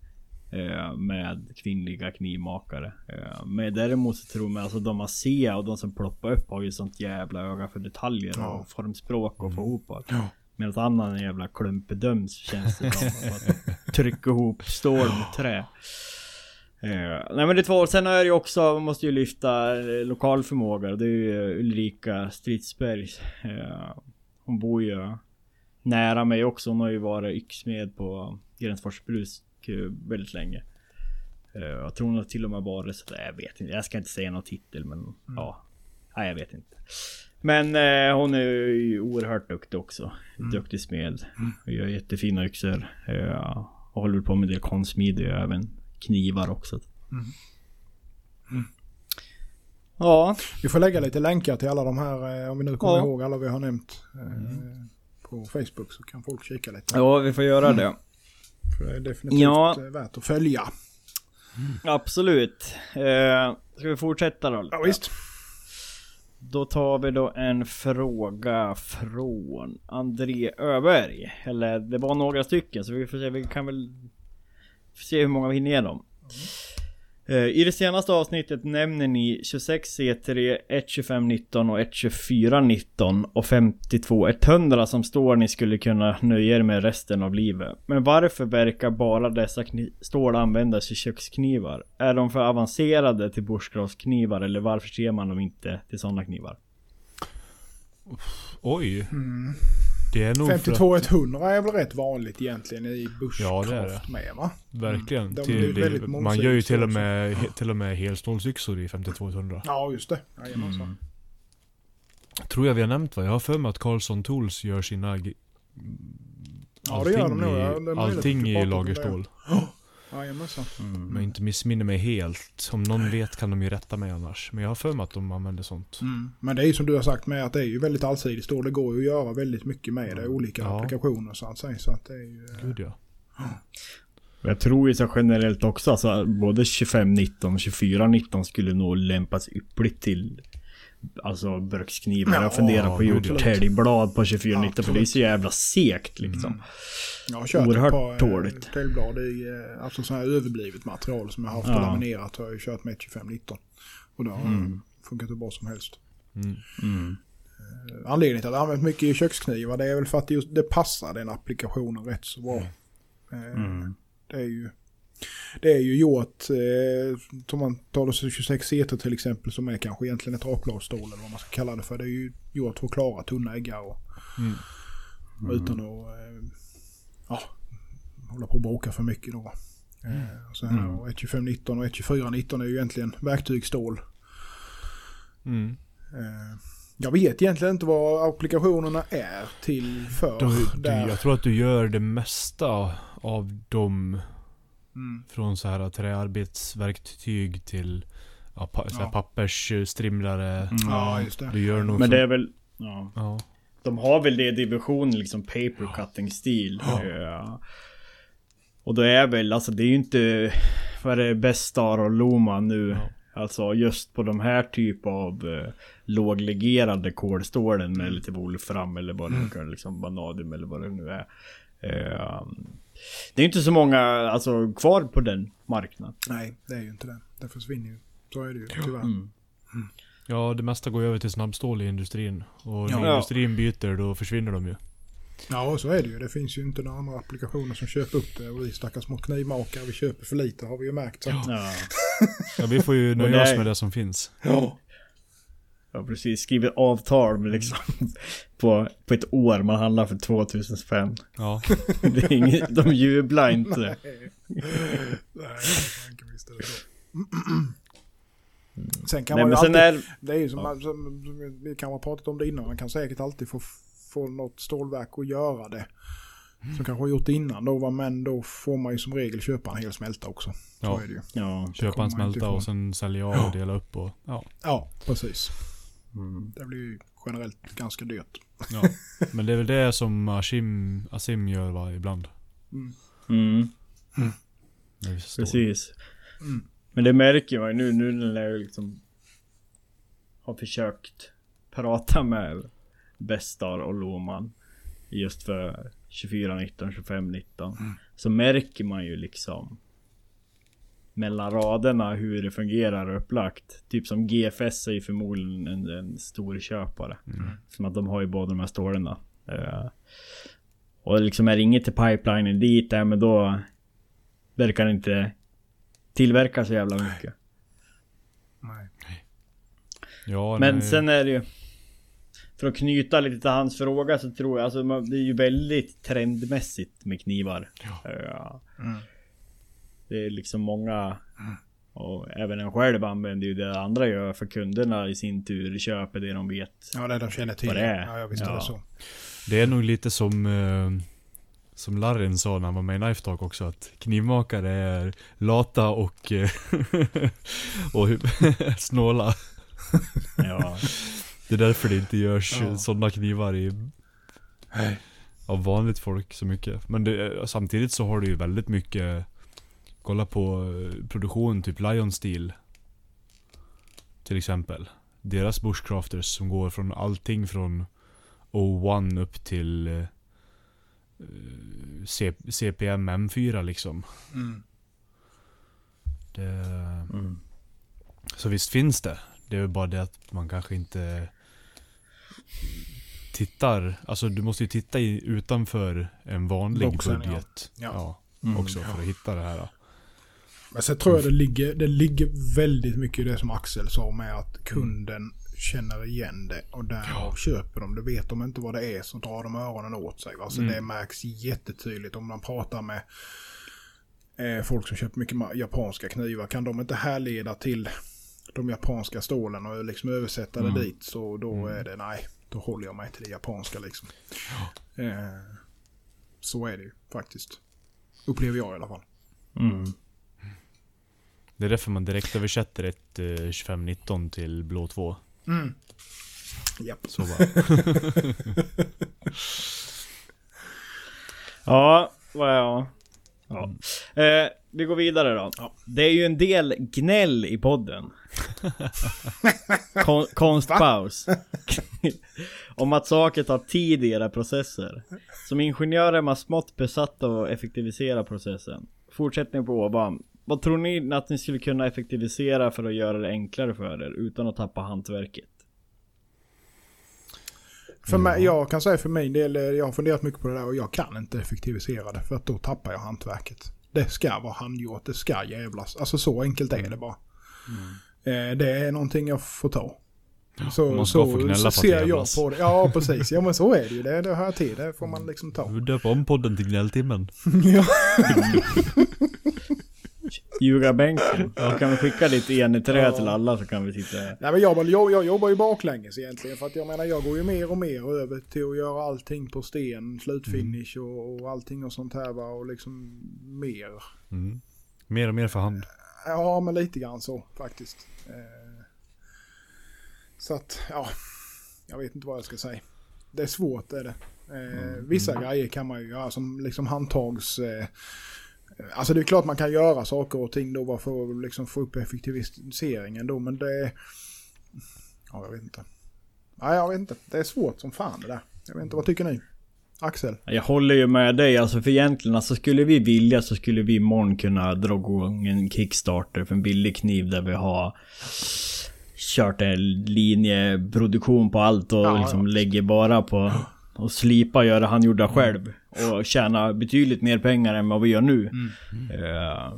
eh, med kvinnliga knivmakare. Eh, men däremot så tror man alltså de man ser och de som ploppar upp har ju sånt jävla öga för detaljer ja. och formspråk och förhopar. Ja. Medan annan jävla klumpedöms känns det som att trycka ihop stål med trä. Uh, nej men det är två år. Sen är det också, man måste ju lyfta eh, lokalförmågor. Det är ju eh, Ulrika Stridsberg. Uh, hon bor ju nära mig också. Hon har ju varit yxmed på Gränsforsbrus väldigt länge. Uh, jag tror hon har till och med varit så där, jag vet inte. Jag ska inte säga någon titel, men mm. ja. Nej, jag vet inte. Men eh, hon är ju oerhört duktig också. Mm. Duktig smed. Mm. Och gör jättefina yxor. Uh, och håller på med en del konstsmide även. Knivar också. Mm. Mm. Ja. Vi får lägga lite länkar till alla de här, om vi nu kommer ja. ihåg alla vi har nämnt mm. på Facebook, så kan folk kika lite. Ja, vi får göra mm. det. För det är definitivt ja. värt att följa. Mm. Absolut. Eh, ska vi fortsätta då? Ja, visst. Då tar vi då en fråga från André Öberg. Eller det var några stycken, så vi får se, vi kan väl se hur många vi hinner igenom. Mm. I det senaste avsnittet nämner ni tjugosex C tre, ett tjugofem nitton och ett tjugofyra nitton och femtiotvå etthundra som står ni skulle kunna nöja er med resten av livet. Men varför verkar bara dessa kni- stål användas i köksknivar? Är de för avancerade till bordsgravsknivar eller varför ser man dem inte till sådana knivar? Oj. Mm. Det är nog femtiotvå etthundra är väl rätt vanligt egentligen i bushcraft, ja, det det. Med va? Verkligen. Mm. Till, det, man gör ju till och med också. Till och med helstålsyxor i femtiotvå etthundra. Ja, just det. Ja, mm. Tror jag vi har nämnt, va? Jag har för mig att Karlsson Tools gör sina allting, ja, det gör de nog. Ja, det allting i lagerstål. Oh! Ja, mm. Men inte missminner mig helt. Om någon vet kan de ju rätta mig annars. Men jag har för mig att de använder sånt. Mm. Men det är ju som du har sagt med att det är ju väldigt allsidigt stål. Det går ju att göra väldigt mycket med det. Olika ja. applikationer och sånt. Så att det är ju... Gud ja. Ja. Jag tror ju så generellt också. Alltså, både tjugofem nitton och tjugofyra nitton skulle nog lämpas yppligt till... Alltså bröksknivar. Ja, jag funderar åh, på jordtäljblad på tjugofyra nitton, ja, för det är så jävla segt liksom. Mm. Jag har kört oerhört tåligt. Täljblad i alltså sån här överblivet material som jag har haft ja. laminerat har jag kört med tjugofem nitton. Och det har mm. funkat hur bra som helst. Mm. Mm. Anledningen till att jag har använt mycket i köksknivar, det är väl för att just det passar den applikationen rätt så bra. Mm. Det är ju... Det är ju gjort, eh, om man tar tjugosex C till exempel, som är kanske egentligen ett rakbladstål eller vad man ska kalla det för. Det är ju gjort för klara, tunna äggar och, mm. Mm. och utan att eh, ja, hålla på och bråka för mycket då. Mm. Eh, och sen mm. ett tjugofem nitton och ett tjugofyra nitton är ju egentligen verktygsstål. Mm. Eh, jag vet egentligen inte vad applikationerna är till för. Du, du, jag tror att du gör det mesta av dem. Mm. Från så här träarbetsverktyg till ja, pa- ja. pappersstrimlare. Mm. Ja, just det. Du gör nog men det är väl ja. Ja. De har väl det divisionen liksom paper cutting stil. Ja. Ja. Och då är väl alltså det är ju inte vad det är Bestar och Loma nu. Ja. Alltså just på de här typ av eh, låglegerade kolstålen med lite volfram eller vad mm. det kan liksom vanadium eller vad det nu är. Eh, Det är inte så många alltså, kvar på den marknaden. Nej, det är ju inte det. Det försvinner ju. Så är det ju, tyvärr. Mm. Mm. Ja, det mesta går över till snabbstål i industrin. Och ja. när industrin byter, då försvinner de ju. Ja, så är det ju. Det finns ju inte några andra applikationer som köper upp det. Och vi stackars små knivmakare, vi köper för lite, har vi ju märkt. Så. Ja. ja, vi får ju nöja oss med det som finns. Ja. Ja, precis. Skriver avtal med liksom på, på ett år man handlar för tvåtusen spänn. Ja. Det är inget, de jublar inte. Nej. Nej, man kan visst det då. Sen kan Nej, man ju alltid, är... det är ju som, ja. som, som vi kan ha pratat om det innan, man kan säkert alltid få, få något stålverk att göra det. Mm. Som kanske har gjort det innan då, men då får man ju som regel köpa en hel smälta också. Så ja. är det ju. Ja, köpa en smälta och sen sälja av och dela upp. Och, ja. ja, precis. Mm. Det blir ju generellt ganska dyrt. Ja, men det är väl det som Asim, Asim gör va, ibland. Mm. Mm. Mm. Precis. Mm. Men det märker man ju nu, nu när jag liksom har försökt prata med Bestar och Loman just för tjugofyra nitton, tjugofem nitton mm. så märker man ju liksom mellan raderna hur det fungerar upplagt. Typ som G F S är ju förmodligen en, en stor köpare. Mm. Som att de har ju båda de här stålarna. Uh, och liksom är det inget till pipelinen dit, äh, men då verkar det inte tillverka så jävla mycket. Nej. Nej. Ja, men nej. Sen är det ju för att knyta lite till hans fråga så tror jag, alltså man, det är ju väldigt trendmässigt med knivar. Ja. Uh, mm. Det är liksom många, och även en själv använder ju det andra gör för kunderna i sin tur köper det de vet. Ja, det de känner till. Vad det är. Ja, jag visste ja. det så. Det är nog lite som, eh, som Larrin sa när han var med i Knife Talk också, att knivmakare är lata och, och snåla. Ja. Det är därför det inte görs ja. sådana knivar i... Nej. av vanligt folk så mycket. Men det, samtidigt så har du ju väldigt mycket, kolla på produktion typ Lion Steel till exempel. Deras bushcrafters som går från allting från O ett upp till uh, C- CPM M fyra liksom. Mm. Det, mm. Så visst finns det. Det är bara det att man kanske inte tittar, alltså du måste ju titta i, utanför en vanlig boxen, budget. Ja. Ja. Ja, mm, också ja. För att hitta det här. Då. Men så tror jag det ligger, det ligger väldigt mycket i det som Axel sa med att kunden mm. känner igen det och där ja. Köper de. Det vet de inte vad det är så drar de öronen åt sig. Alltså mm. det märks jättetydligt om man pratar med eh, folk som köper mycket japanska knivar. Kan de inte härleda till de japanska stålen och liksom översätta det mm. dit så då mm. är det nej. Då håller jag mig till det japanska liksom. Ja. Eh, så är det ju faktiskt. Upplever jag i alla fall. Mm. Det är därför man direkt översätter ett eh, tjugofem nitton till blå två. Mm. Japp. Så bara. Ja, vad är jag? Ja. Eh, vi går vidare då. Ja. Det är ju en del gnäll i podden. Kon- konstpaus. Om att saker tar tid i era processer. Som ingenjör är man smått besatt av att effektivisera processen. Fortsättning på ovan. Vad tror ni att ni skulle kunna effektivisera för att göra det enklare för er utan att tappa hantverket? För mig, jag kan säga för min del, jag har funderat mycket på det där och jag kan inte effektivisera det för att då tappar jag hantverket. Det ska vara handgjort, det ska jävlas. Alltså så enkelt är det bara. Mm. Det är någonting jag får ta. Så, så, så ser jag på det. Ja, precis. Ja, men så är det ju. Det, det hör till. Det får man liksom ta. Du döper om podden till gnälltimmen. Ja. Ljugarbänken. Då kan vi skicka lite eniträ ja. Till alla så kan vi titta. Nej, men jag, jag, jag jobbar ju baklänges egentligen för att jag menar jag går ju mer och mer över till att göra allting på sten, slutfinish mm. och, och allting och sånt här va? Och liksom mer. Mm. Mer och mer för hand. Ja, men lite grann så faktiskt. Så att, ja, jag vet inte vad jag ska säga. Det är svårt är det. Vissa mm. grejer kan man ju göra som liksom handtags. Alltså det är klart man kan göra saker och ting då för att liksom få upp effektiviseringen då, men det ja, jag vet inte. Nej, jag vet inte. Det är svårt som fan det där. Jag vet inte, vad tycker ni? Axel? Jag håller ju med dig, alltså för egentligen alltså skulle vi vilja så skulle vi imorgon kunna dra igång en Kickstarter för en billig kniv där vi har kört en linjeproduktion på allt och ja, liksom ja. Lägger bara på och slipa göra han gjorde själv och tjäna betydligt mer pengar än vad vi gör nu. Mm. Uh,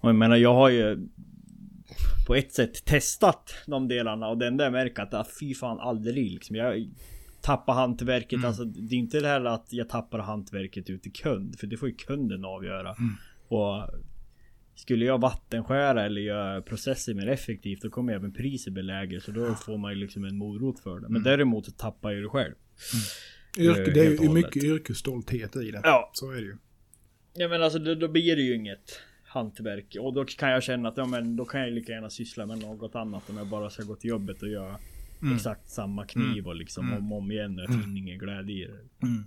och jag menar jag har ju på ett sätt testat de delarna och den där märkat att fy fan aldrig liksom jag tappar hantverket mm. alltså det är inte det här att jag tappar hantverket ut i kund för det får ju kunden avgöra. Mm. Och skulle jag vattenskära eller göra processer mer effektivt då kommer även priset bli lägre så då får man ju liksom en morot för det. Men mm. däremot tappar ju det själv. Mm. Yrke, det är ju mycket yrkesstolthet i det. Ja. Så är det ju. Ja men alltså då, då blir det ju inget hantverk. Och då kan jag känna att ja, men, då kan jag lika gärna syssla med något annat om jag bara ska gå till jobbet och göra mm. exakt samma kniv mm. och liksom mm. om och om igen och jag finner ingen glädje i det. Mm.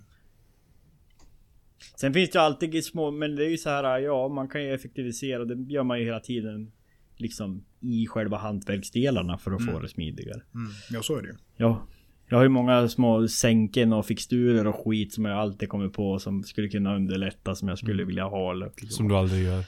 Sen finns det ju alltid små, men det är ju så här ja man kan ju effektivisera det gör man ju hela tiden liksom i själva hantverksdelarna för att mm. få det smidigare. Mm. Ja så är det ju. Ja. Jag har ju många små sänken och fixturer och skit som jag alltid kommer på som skulle kunna underlätta som jag skulle vilja ha. Liksom. Som du aldrig gör.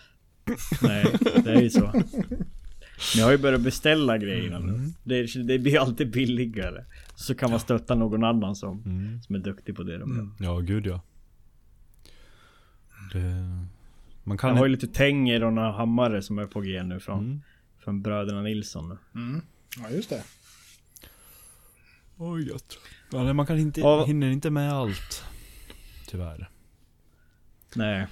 Nej, det är ju så. Men jag har ju börjat beställa grejerna. Mm. Det, det blir alltid billigare. Så kan man stötta någon annan som, mm. som är duktig på det. De mm. Ja, gud ja. Det... Man kan jag he- har ju lite tänger och några hammare som är på G nu från, mm. från Bröderna Nilsson. Mm. Ja, just det. Oj, gott. Ja, man kan inte, ja. Hinner inte med allt. Tyvärr. Nej.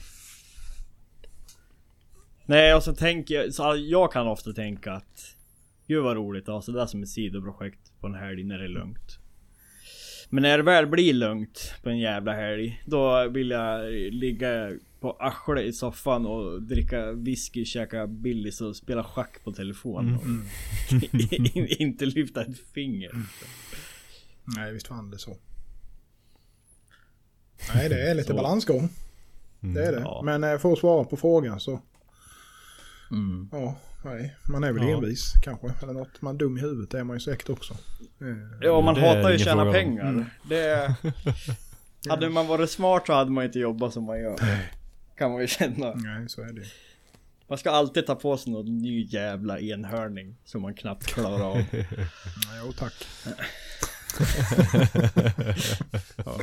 Nej, och så tänker jag... Så jag kan ofta tänka att... Gud vad roligt, alltså det där som ett sidoprojekt på en helg när det är lugnt. Men när det väl blir lugnt på en jävla helg... Då vill jag ligga på arslet i soffan och dricka whisky, käka billigt och spela schack på telefon. Och mm. inte lyfta ett finger. Nej, visst fan det så. Nej, det är lite balansgång. Mm, det är det. Ja. Men för att svara på frågan så... Mm. Ja, nej. Man är väl ja. envis kanske. Eller något. Man är dum i huvudet, det är man ju säkert också. Ja, man hatar ju att tjäna pengar. Mm. Det... Hade man varit smart så hade man inte jobbat som man gör. Kan man ju känna. Nej, så är det. Man ska alltid ta på sig någon ny jävla enhörning som man knappt klarar av. Nej, jo, tack. Ja.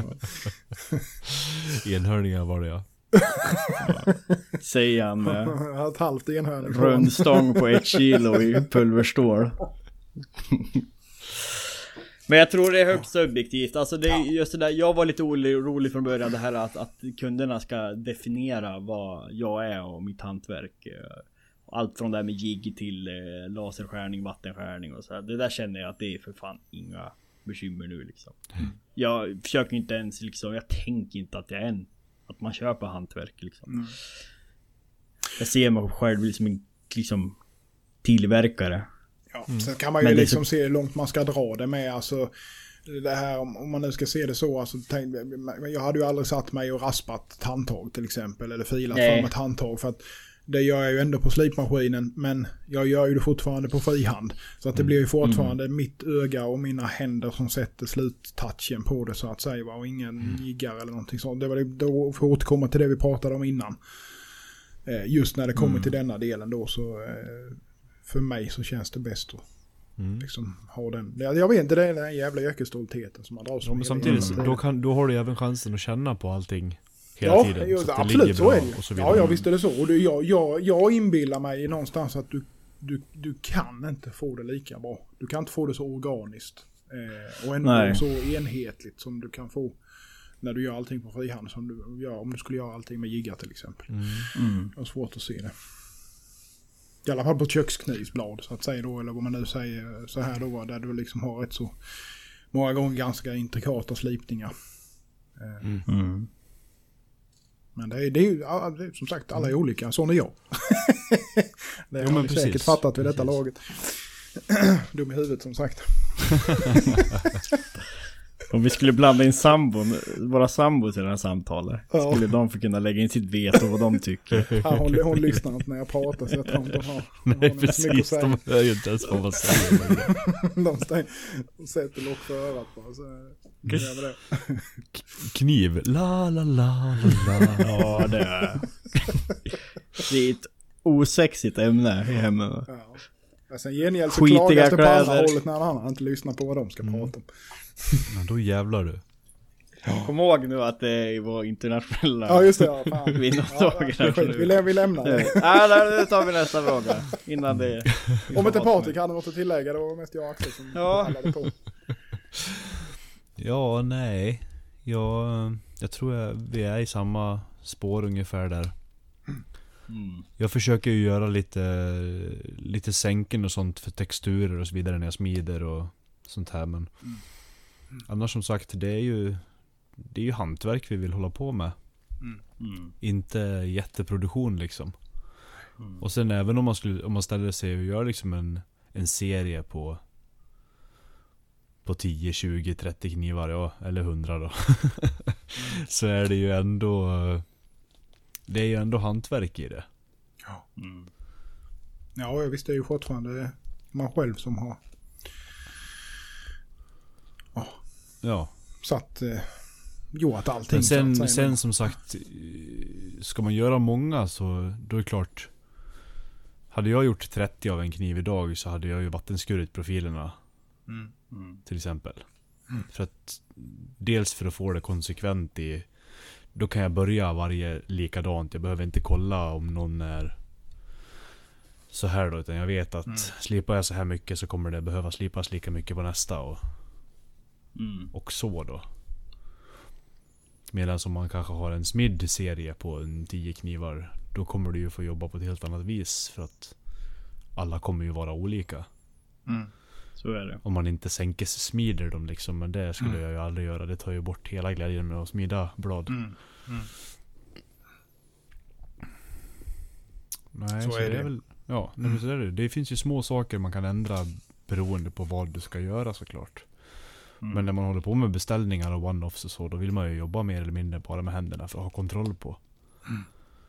Enhörningar var det, ja. Säger han med ett halvt enhörning. Rundstång på ett kilo i pulverstål. Men jag tror det är högst subjektivt. Alltså det är just det där. Jag var lite orolig från början det här att, att kunderna ska definiera vad jag är och mitt hantverk. Allt från det här med jigg till laserskärning, vattenskärning och så här. Det där känner jag att det är för fan inga bekymmer nu liksom. Mm. Jag försöker inte ens liksom, jag tänker inte att jag är en, att man köper hantverk liksom. Mm. Jag ser mig själv liksom en liksom, tillverkare. Ja, mm. Sen kan man ju men liksom det... se hur långt man ska dra det med. Alltså, det här, om, om man nu ska se det så. Alltså, tänk, jag hade ju aldrig satt mig och raspat ett handtag till exempel. Eller filat Nej. fram ett handtag. För att det gör jag ju ändå på slipmaskinen. Men jag gör ju det fortfarande på frihand. Så att det mm. blir ju fortfarande mm. mitt öga och mina händer som sätter sluttouchen på det så att säga. Och ingen mm. jiggar eller någonting sånt. Det var det, då för att återkomma till det vi pratade om innan. Eh, just när det kommer mm. till denna delen då så... Eh, för mig så känns det bäst att mm. liksom ha den. Jag vet inte, det är den här jävla yrkesstoltheten som man drar sig ja, men samtidigt så, då, kan, då har du även chansen att känna på allting hela ja, tiden. Ja, så absolut så är det. Så ja, jag visste det så. Och det, jag, jag, jag inbillar mig någonstans att du, du, du kan inte få det lika bra. Du kan inte få det så organiskt. Eh, och ändå Nej. så enhetligt som du kan få när du gör allting på frihand som du gör om du skulle göra allting med jigga till exempel. Mm. Mm. Det är svårt att se det. I alla fall på ett köksknivsblad så att säga då, eller vad man nu säger så här då, där du liksom har rätt så många gånger ganska intrikata slipningar. Mm. Mm. Men det är, det är ju som sagt, alla är olika, sån är jag. Det har ja, man säkert fattat vid detta precis. Laget. Dum i huvudet som sagt. Om vi skulle blanda in sambon, våra sambos i det här samtalet ja. skulle de få kunna lägga in sitt veto vad de tycker. Ja, hon, hon lyssnar inte när jag pratar så jag tror inte hon har. Nej hon precis, de hör ju inte ens vad man säger. De stänger och sätter lock för örat på så gör det. Kniv, la la la la la. Ja det är det är ett osexigt ämne i hemmen. Ja. Men sen gengäld så klagas det på andra hållet när han inte lyssnar på vad de ska prata om. Mm. Men då jävlar du. Ja. Kom ihåg nu att det var internationella ja, just det, ja, fan. Vinnardagen. Ja, vi, lä- vi lämnar det. Ja, då tar vi nästa fråga. Innan det, innan om inte Patrik hade något att tillägga, det var mest jag och Axel som ja. hallade på. Ja, nej. Jag, jag tror jag, vi är i samma spår ungefär där. Mm. Jag försöker ju göra lite, lite sänken och sånt för texturer och så vidare när jag smider och sånt här. Men mm. Mm. annars som sagt, det är ju det är ju hantverk vi vill hålla på med. Mm. Mm. Inte jätteproduktion liksom. Mm. Och sen även om man, skulle, om man ställer sig och gör liksom en, en serie på på tio, tjugo, trettio knivar ja, eller hundra då. Mm. Så är det ju ändå det är ju ändå hantverk i det. Ja. Mm. Ja, jag visste ju fortfarande man själv som har oh. ja. satt eh, jo att allting. Men sen, så att sen som sagt ska man göra många så då är det klart hade jag gjort trettio av en kniv idag så hade jag ju vattenskurit profilerna mm. Mm. till exempel. Mm. För att dels för att få det konsekvent i då kan jag börja varje likadant. Jag behöver inte kolla om någon är så här då. Utan jag vet att mm. slipar jag så här mycket så kommer det behöva slipas lika mycket på nästa. Och, mm. och så då. Medan om man kanske har en smid-serie på en tio knivar. Då kommer du ju få jobba på ett helt annat vis. För att alla kommer ju vara olika. Mm. Så är det. Om man inte sänker smider dem liksom. Men det skulle mm. jag ju aldrig göra. Det tar ju bort hela glädjen med att smida blad. Mm. Mm. Nej, så, så är det. det väl, ja, mm. nej, så är det. Det finns ju små saker man kan ändra beroende på vad du ska göra såklart. Mm. Men när man håller på med beställningar och one-offs och så, då vill man ju jobba mer eller mindre bara med händerna för att ha kontroll på,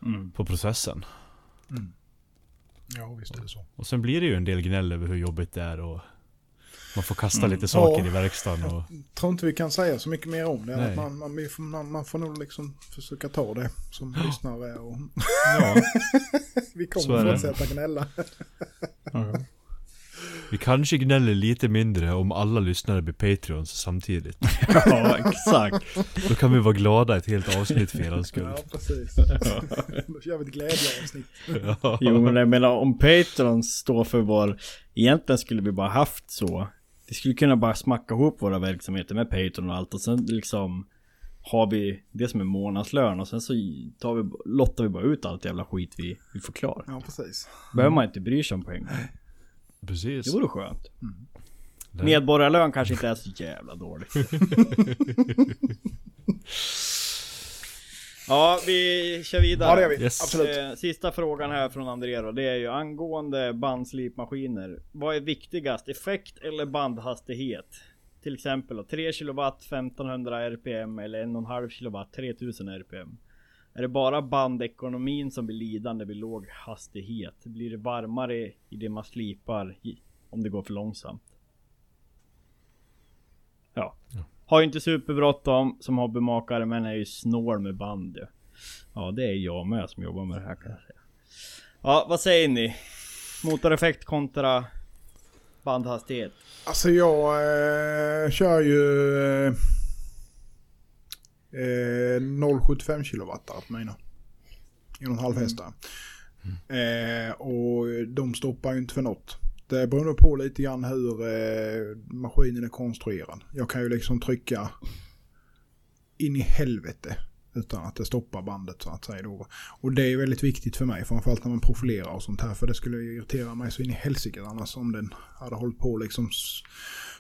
mm. på processen. Mm. Ja, visst är det så. Och sen blir det ju en del gnäll över hur jobbigt det är och man får kasta lite saker mm. ja, i verkstaden. Och... jag tror inte vi kan säga så mycket mer om det. Att man, man, man, man får nog liksom försöka ta det som oh. lyssnare. Och... ja. Vi kommer fortsätta gnälla. Okay. Vi kanske gnäller lite mindre om alla lyssnare blir Patreons samtidigt. Ja, exakt. Då kan vi vara glada ett helt avsnitt för er skull. Ja, precis. Ja. Då kör vi ett glädjeavsnitt. Ja. Jo, men jag menar, om Patreons står för var... egentligen skulle vi bara haft så... vi skulle kunna bara smacka ihop våra verksamheter med Patreon och allt. Och sen liksom har vi det som är månadslön. Och sen så tar vi, lottar vi bara ut allt jävla skit vi, vi får klar. Ja, precis. Behöver man inte bry sig om pengar. Precis. Det vore skönt. Mm. Medborgarlön kanske inte är så jävla dåligt. Ja, vi kör vidare. Ja, det gör vi. Yes. Absolut. Sista frågan här från André då, det är ju angående bandslipmaskiner. Vad är viktigast, effekt eller bandhastighet? Till exempel då, tre kilowatt, femtonhundra R P M eller en komma fem kilowatt, tre tusen R P M. Är det bara bandekonomin som blir lidande vid låg hastighet? Blir det varmare i det man slipar om det går för långsamt? Ja. Ja. Har ju inte superbråttom som hobbymakare, men är ju snål med band. Ja, det är jag med som jobbar med det här, kan jag säga. Ja, vad säger ni? Motoreffekt kontra bandhastighet. Alltså jag eh, kör ju eh, noll komma sjuttiofem kilowatt att mina. En och en halv hästar. Mm. Eh, och de stoppar ju inte för något. Det beror på lite grann hur eh, maskinen är konstruerad. Jag kan ju liksom trycka in i helvete utan att det stoppar bandet, så att säga då. Och det är väldigt viktigt för mig, framförallt när man profilerar och sånt här, för det skulle irritera mig så in i helsike annars om den hade hållit på liksom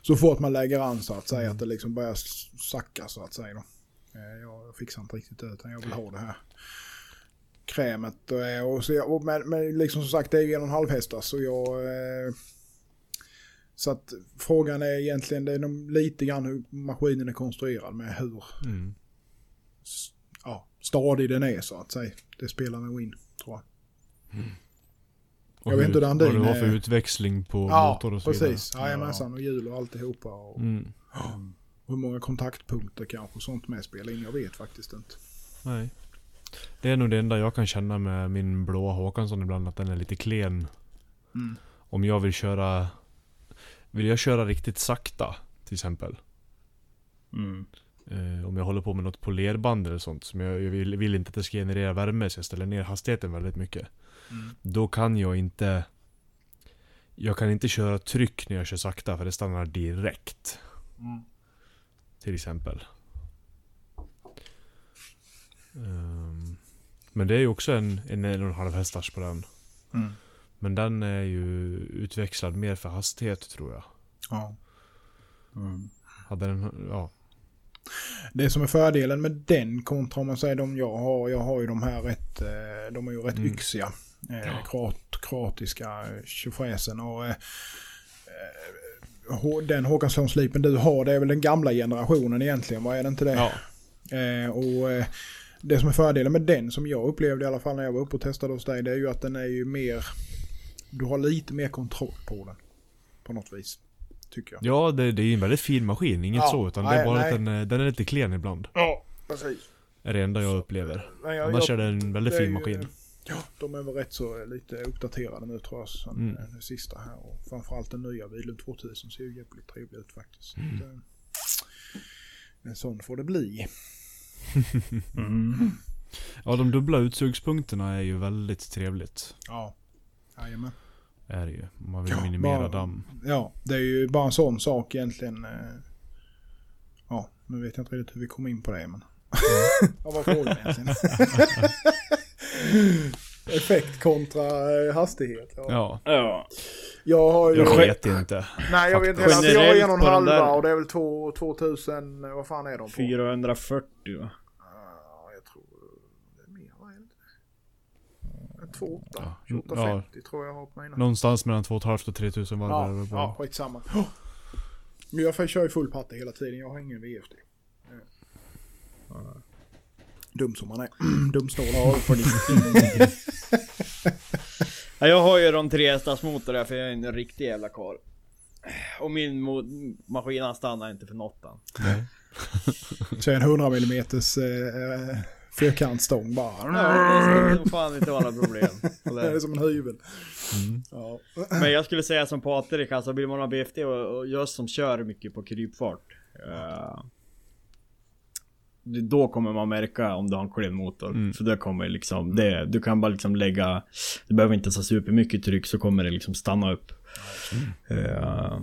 så fort man lägger an, så att säga, att det liksom börjar sacka, så att säga då. Eh, jag fixar inte riktigt det, utan jag vill ha det här krämet och, och så jag, och men, men liksom som sagt, det är ju en och en halv hästar, så jag eh, så att frågan är egentligen, det är nog lite grann hur maskinen är konstruerad med hur mm. s- ja, stadig den är, så att säga. Det spelar nog in, tror jag. Mm. Jag hur, vet inte vad det var för är... utväxling på ja, motor och så vidare. Precis. Ja, precis. Ja, och hjul och alltihopa och, mm. och hur många kontaktpunkter kanske och sånt med spelar in, jag vet faktiskt inte. Nej. Det är nog det enda jag kan känna med min blåa Håkansson ibland, att den är lite klen. Mm. Om jag vill köra vill jag köra riktigt sakta till exempel. Mm. Eh, om jag håller på med något polerband eller sånt som jag, jag vill, vill inte att det ska generera värme, så jag ställer ner hastigheten väldigt mycket. Mm. Då kan jag inte jag kan inte köra tryck när jag kör sakta, för det stannar direkt. Mm. Till exempel. Um, men det är ju också en, en, en och en halv hästars på den. Mm. Men den är ju utväxlad mer för hastighet, tror jag. Ja. Mm. Hade den, ja. Det som är fördelen med den kontra, om man säger de jag har, jag har ju de här rätt, de är ju rätt mm. yxiga, eh, krat, kratiska tjofräsen och eh, den Håkanssonslipen du har, det är väl den gamla generationen egentligen, vad är det inte det? Ja. Eh, och eh, det som är fördelen med den, som jag upplevde i alla fall när jag var uppe och testade hos dig, det är ju att den är ju mer, du har lite mer kontroll på den på något vis, tycker jag. Ja, det, det är ju en väldigt fin maskin, inget ja, så, utan nej, det är bara nej. att den, den är lite klen ibland. Ja, precis. Det är det enda jag upplever. Nej, jag, Annars jag, är det en väldigt det fin ju, maskin. Ja, de är väl rätt så lite uppdaterade nu, tror jag, sen mm. den sista här. Och framförallt den nya VILUM tvåtusen ser ju jävligt trevlig ut faktiskt. Mm. Så, en sån får det bli. Mm. Ja, de dubbla utsugspunkterna är ju väldigt trevligt. Ja, jajamän. Är det ju, om man vill ja, minimera bara, damm. Ja, det är ju bara en sån sak egentligen. Ja, nu vet jag inte riktigt hur vi kom in på det, men mm. ja, vad frågan egentligen. Effekt kontra hastighet. Ja. Ja. Jag har ju... Jag vet inte. Nej, jag vet inte. Alltså, jag är en och en halva och det är väl två, två tusen... Vad fan är de på? fyrahundrafyrtio, va? Ja, jag tror... Det är mer, vad är det? två åtta, tjugoåtta femtio tror jag har på mig. Någonstans mellan två komma fem och tre tusen var det. Ja, skitsamma. Men jag kör ju full patte hela tiden. Jag har ingen V F D. Mm. Mm. Dum som man är. Dumstålar. Ja, jag har ju de tre stadsmotor där för jag är en riktig jävla karl. Och min mo- maskin stannar inte för nåttan. Så en hundra millimeters eh, fyrkantstång bara. Nej, det fan inte alla problem. Det är som en hyvel. Mm. Ja. Men jag skulle säga som Patrik, alltså vill man ha B F D och, och just som kör mycket på krypfart. Uh, då kommer man märka om du har en klenmotor. Mm. För då kommer liksom det, du kan bara liksom lägga, du behöver inte så super mycket tryck så kommer det liksom stanna upp. Mm. Uh,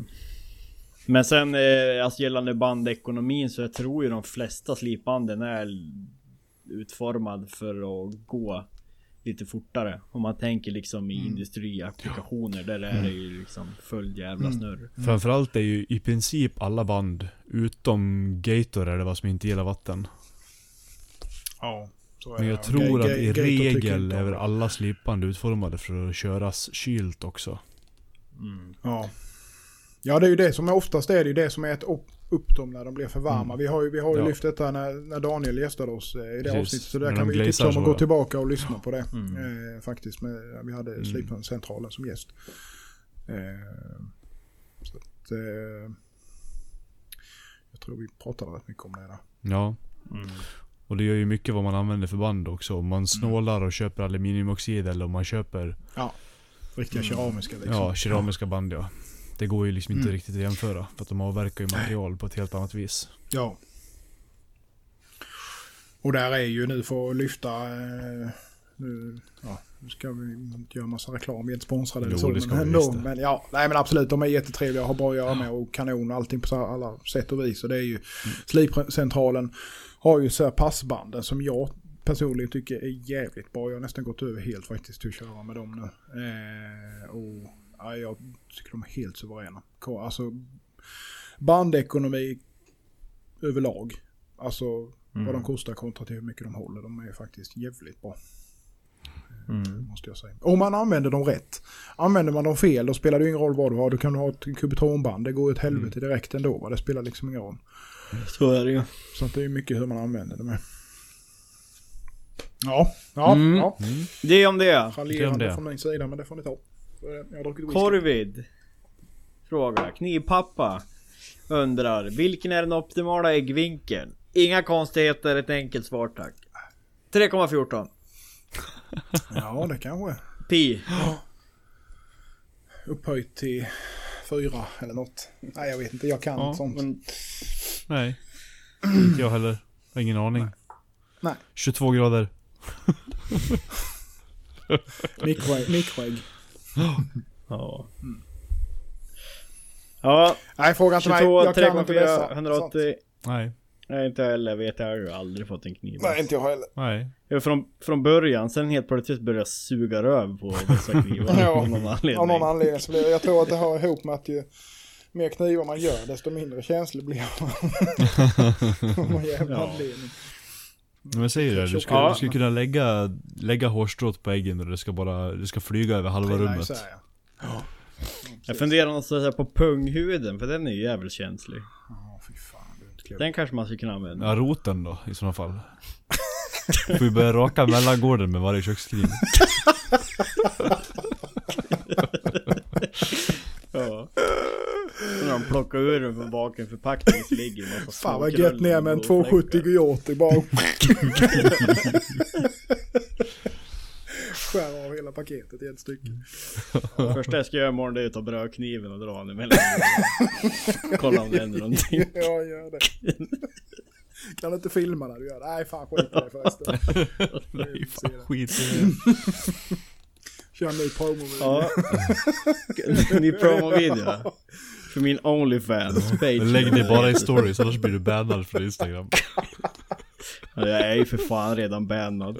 men sen eh, alltså gällande bandekonomin så jag tror ju de flesta slipbanden är utformad för att gå lite fortare. Om man tänker liksom i mm. industriapplikationer där mm. är det ju liksom full jävla snurr. Mm. Mm. Framförallt är ju i princip alla band utom Gator är det vad som inte gillar vatten. Ja. Så är men jag det. tror G- att i G- regel är alla slipband utformade för att köras kylt också. Mm. Ja. Ja, det är ju det som är oftast är det ju det som är ett upp, upp dem när de blir för varma. Mm. Vi har ju, vi har ju ja. lyft detta när, när Daniel gästade oss i det Precis. avsnittet. Så där men kan vi tipsa om att gå tillbaka och lyssna ja. på det. Mm. Eh, faktiskt, med, vi hade mm. Slipcentralen som gäst. Eh, så att, eh, jag tror vi pratade rätt mycket om det där. Ja, mm. och det gör ju mycket vad man använder för band också. Om man snålar och köper aluminiumoxid eller om man köper... Ja. Riktiga keramiska liksom. Ja, keramiska band, ja. Det går ju liksom inte mm. riktigt att jämföra. För att de avverkar ju material på ett helt annat vis. Ja. Och där är ju nu för att lyfta... Eh, nu, ja, nu ska vi inte göra massa reklam. Vi är inte sponsrade eller så. Men, ändå, men, ja, nej, men absolut, de är jättetrevliga. Har bara att göra ja. med och kanon och allting på alla sätt och vis. Och det är ju... Mm. Slipcentralen har ju så här passbanden som jag... personligen tycker är jävligt bra. Jag har nästan gått över helt faktiskt till att köra med dem nu. Eh, och ja, jag tycker de är helt suveräna. Alltså bandekonomi överlag. Alltså mm. vad de kostar kontra till hur mycket de håller. De är faktiskt jävligt bra. Mm. Måste jag säga. Om man använder dem rätt. Använder man dem fel då spelar det ingen roll vad du har. Du kan ha ett kubitronband. Det går ut helvete mm. direkt ändå. Va? Det spelar liksom ingen roll. Så är det ju. Så det är mycket hur man använder dem. Ja, ja, mm. ja. Mm. Det är om det. Hallerande från min sida, men det får ni ta. Korvid fråga. Knivpappa undrar, vilken är den optimala äggvinkeln? Inga konstigheter, ett enkelt svar tack. tre komma fjorton Ja, det kanske. Pi. Ja. Upphöjt till fyra eller något. Nej, jag vet inte. Jag kan ja, sånt. Men... Nej, inte jag heller. Ingen aning. Nej. Nej. tjugotvå grader Mikroägg. Ja. Mm. Ja. Nej, fråga inte mig. Jag kan inte läsa. hundraåttio Nej. Nej, inte heller. Vet jag, jag har ju aldrig fått en kniv. Nej, inte jag heller. Nej. Jag från, från början, sen helt plötsligt började jag suga röv på dessa knivar. Ja, av någon anledning. Av någon anledning. Så jag tror att det har ihop med att ju mer knivar man gör, desto mindre känslig blir man. Vad jävla ja. anledning. Men säger det, du ska, ja. du ska kunna lägga, lägga hårstrået på äggen och det ska, bara, det ska flyga över halva rummet. Här, ja. Ja. Jag funderar någonstans på punghuden, för den är ju jävligt känslig. Oh, fy fan, det är den kanske man ska kunna använda. Ja, roten då, i sådana fall. Får vi börja raka mellangården med varje köksskrin. Ja. När de plockar ur den från baken förpackningen så ligger man. Fan vad gött ner med en tvåhundrasjuttio gujoter bara. Skär av hela paketet i ett stycke. Ja. Första jag ska göra imorgon det är att ta brödkniven och dra den emellan. Kolla om det händer någonting. Ja, gör det. Kan du inte filma när du gör det? Nej fan skit i det förresten. Nej fan skit i det. Kör ny promo-video. Ja. Ny promo-video. För min OnlyFans page. Lägg det bara i stories, annars blir du bannad från Instagram. Ja, jag är ju för fan redan bannad.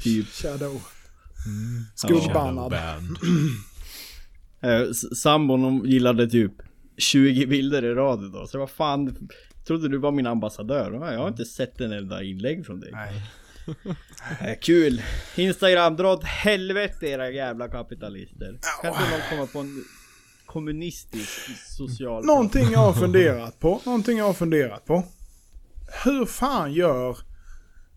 Typ. Shadow. Mm. Skuggbanad. Ja, sambon gillade typ tjugo bilder i rad idag. Så vad fan, trodde du var min ambassadör? Jag har inte sett en enda inlägg från dig. Nej. Kul. Instagram drar åt helvete era jävla kapitalister. Kan inte någon komma på en kommunistisk social... Någonting jag har funderat på. Någonting jag har funderat på. Hur fan gör...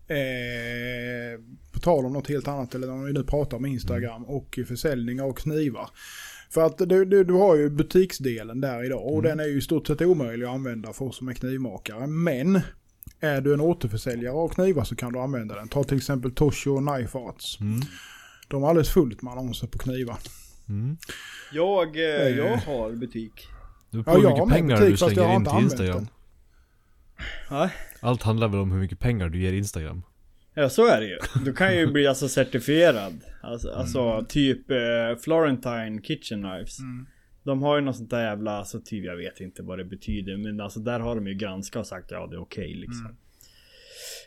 Eh, på tal om något helt annat, eller när vi nu pratar om Instagram och försäljning av knivar. För att du, du, du har ju butiksdelen där idag, och mm. den är ju i stort sett omöjlig att använda för oss som är knivmakare. Men är du en återförsäljare av knivar så kan du använda den. Ta till exempel Tosho och Knife Arts. Mm. De har alldeles fullt med annonser på knivar. Mm. Jag, eh, jag har butik. Du får ja, jag har pengar butik, du slänger in till Instagram. Ja. Allt handlar väl om hur mycket pengar du ger Instagram. Ja, så är det ju. Du kan ju bli alltså certifierad. Alltså, mm. alltså typ eh, Florentine Kitchen Knives. Mm. De har ju något sånt där jävla, alltså, typ, jag vet inte vad det betyder. Men alltså där har de ju granskat och sagt ja, det är okej okay, liksom. Mm.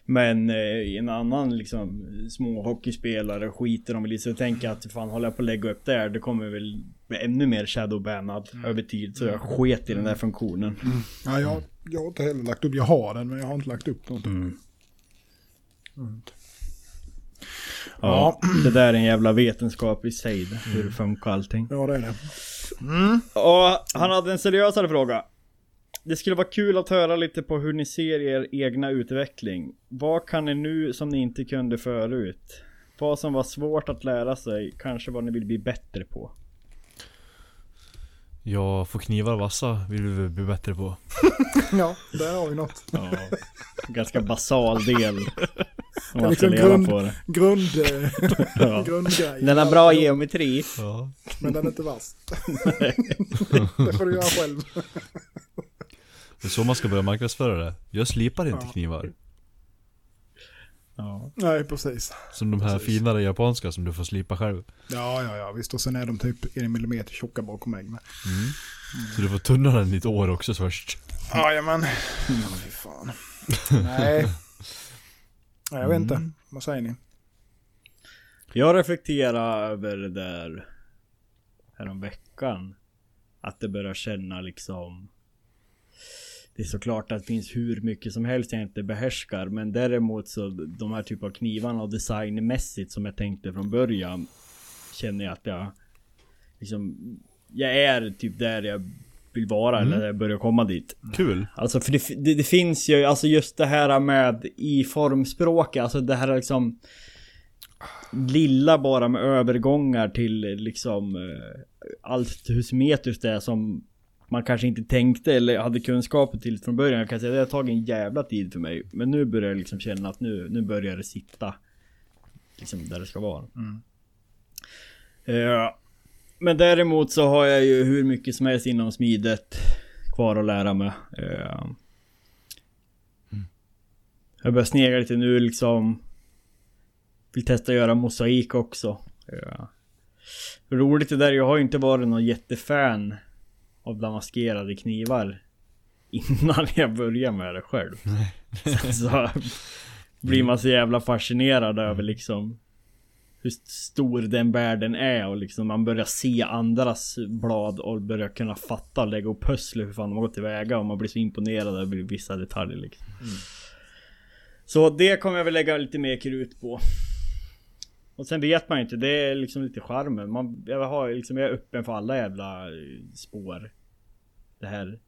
Men eh, en annan liksom små hockeyspelare skiter om liksom och tänker att fan, håller jag på att lägga upp där, det kommer väl bli ännu mer shadowbannad mm. över tid. Så jag sket i den där funktionen. Mm. Ja, jag, jag har inte heller lagt upp, jag har den men jag har inte lagt upp någonting. Mm. Mm. Ja, ja, det där är en jävla vetenskap i sig, hur det funkar allting. Ja, det är det. Mm. Och han hade en seriösare fråga. Det skulle vara kul att höra lite på hur ni ser er egna utveckling. Vad kan ni nu som ni inte kunde förut? Vad som var svårt att lära sig, kanske vad ni vill bli bättre på. Ja, få knivar vassa vill vi bli bättre på. Ja, där har vi något. Ja, ganska basal del. Om man ska leva grund, på det. Grund, ja. Grundgrej. Den har bra geometri. Ja. Men den är inte vass. Det får du göra själv. Det är så man ska börja marknadsföra det. Jag slipar inte ja. knivar. Ja. Nej, precis. Som de här precis. finare japanska som du får slipa själv. Ja, ja, ja. Visst, och sen är de typ en millimeter tjocka bakom äggen. Mm. Mm. Så du får tunna den ditt år också först. Jajamän. Mm. Oh, fy fan. Nej. Nej, jag vet inte. Mm. Vad säger ni? Jag reflekterar över det där häromveckan. Att det börjar känna liksom... Det är såklart att det finns hur mycket som helst jag inte behärskar. Men däremot så de här typ av knivarna och designmässigt som jag tänkte från början. Känner jag att jag liksom, jag är typ där jag vill vara mm. eller där jag börjar komma dit. Kul. Alltså för det, det, det finns ju alltså just det här med i formspråket. Alltså det här liksom lilla bara med övergångar till liksom allt husmetiskt det är som... Man kanske inte tänkte eller hade kunskapen till från början. Jag kan säga att det har tagit en jävla tid för mig. Men nu börjar jag liksom känna att nu, nu börjar det sitta liksom där det ska vara. Mm. Uh, men däremot så har jag ju hur mycket som helst inom smidet kvar att lära mig. Uh, mm. Jag börjar snega lite nu liksom. Vill testa att göra mosaik också. Uh, roligt det där. Jag har ju inte varit någon jättefan av damaskerade knivar innan jag börjar med det själv. Sen så blir man så jävla fascinerad över liksom hur stor den världen är och liksom man börjar se andras blad och börjar kunna fatta och lägga upp pussel hur fan de har gått tillväga och man blir så imponerad över vissa detaljer liksom. Mm. Så det kommer jag väl lägga lite mer krut på. Och sen vet man ju inte, det är liksom lite charmen. Man, jag, har, liksom, jag är öppen för alla jävla spår. Det här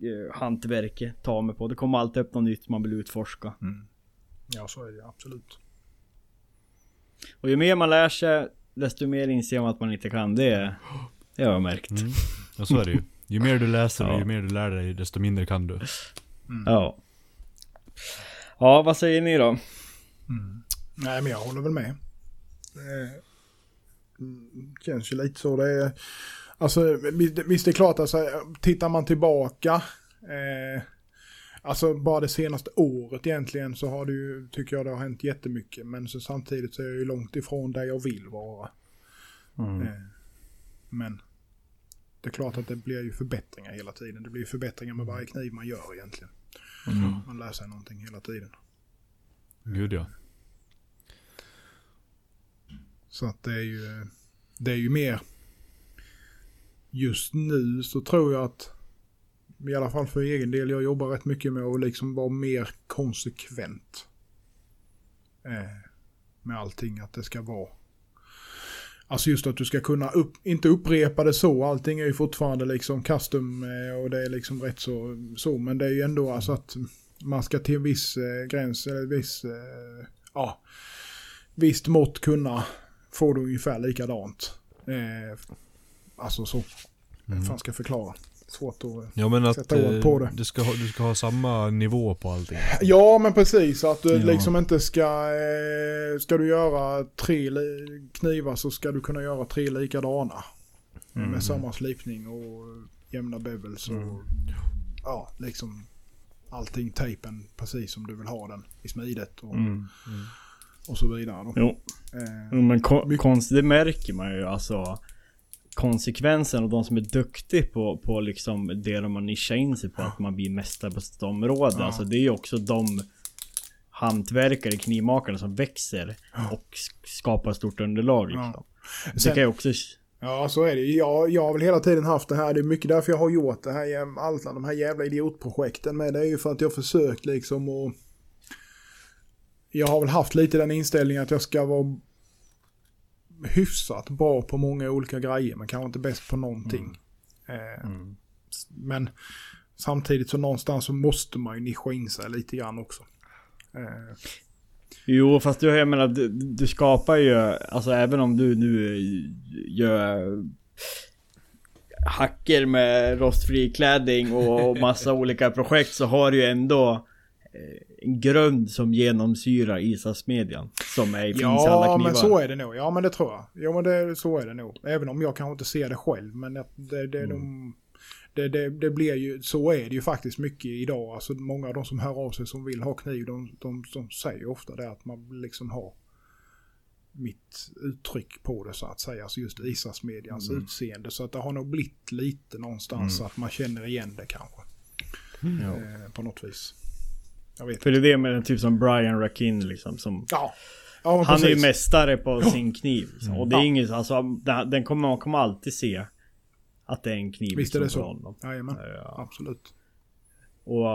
eh, hantverket, ta mig på. Det kommer alltid upp något nytt man vill utforska. Mm. Ja, så är det absolut. Och ju mer man lär sig, desto mer inser man att man inte kan. Det, det har jag märkt. Mm. Ja, så är det ju. Ju mer du läser ja. ju mer du lär dig, desto mindre kan du. Mm. Ja. Ja, vad säger ni då? Mm. Nej, men jag håller väl med. Det känns ju lite så. Det är, alltså, visst det är klart, alltså, tittar man tillbaka eh, alltså bara det senaste året egentligen så har det ju, tycker jag det har hänt jättemycket. Men så samtidigt så är jag ju långt ifrån där jag vill vara. Mm. Eh, men det är klart att det blir ju förbättringar hela tiden. Det blir förbättringar med varje kniv man gör egentligen. Mm. Man lär sig någonting hela tiden. Gud ja. Så att det är ju det är ju mer just nu så tror jag att i alla fall för egen del jag jobbar rätt mycket med att liksom vara mer konsekvent eh, med allting att det ska vara Alltså just att du ska kunna upp, inte upprepa det så. Allting är ju fortfarande liksom custom och det är liksom rätt så. så men det är ju ändå alltså att man ska till en viss eh, gräns eller viss, eh, ja, visst mått kunna få det ungefär likadant. Eh, alltså så. Mm. Fan ska förklara. Svårt att ja, men att sätta ord på det. Du ska, ha, du ska ha samma nivå på allting. Ja, men precis. Att du ja. liksom inte ska... Ska du göra tre knivar så ska du kunna göra tre likadana. Mm. Med samma slipning och jämna bevels och mm. ja, liksom allting, tejpen precis som du vill ha den i smidet och, mm. Mm. och så vidare. Då. Jo. Eh, men kon- konst, det märker man ju alltså... konsekvensen av de som är duktiga på, på liksom det de har nischat in sig på, att man blir mästare på sitt område. Ja. Alltså det är ju också de hantverkare, knivmakarna som växer ja. och skapar stort underlag. Liksom. Ja. Sen, det kan jag också... Ja, så är det. Jag, jag har väl hela tiden haft det här. Det är mycket därför jag har gjort det här, alla de här jävla idiotprojekten. Men det är ju för att jag försökt liksom och... Jag har väl haft lite den inställningen att jag ska vara... hyfsat bra på många olika grejer, men kanske inte bäst på någonting. Mm. Eh, mm. Men samtidigt så någonstans så måste man ju nischa in sig lite grann också. Eh. Jo, fast jag menar, du, du skapar ju, alltså även om du nu gör hacker med rostfri klädning och massa olika projekt, så har du ju ändå en grund som genomsyrar Isasmedjan som är, finns ja, alla knivar. Ja, men så är det nog. Ja, men det tror jag. Ja, men det, så är det nog. Även om jag kanske inte ser det själv, men det, det, det, mm. de, det, det, det blir ju, så är det ju faktiskt mycket idag. Alltså många av de som hör av sig som vill ha kniv, de, de, de säger ofta det att man liksom har mitt uttryck på det så att säga. Alltså just Isasmedjans mm. utseende. Så att det har nog blivit lite någonstans mm. att man känner igen det kanske. Mm. Eh, på något vis. För det är det med den typ som Brian Larkin liksom, som ja. Ja, han är ju mästare på ja. sin kniv liksom. Och det är ja. inget, alltså, den kommer, man kommer alltid se att det är en kniv. Visst är det så? Honom. Jajamän, ja. Absolut. Och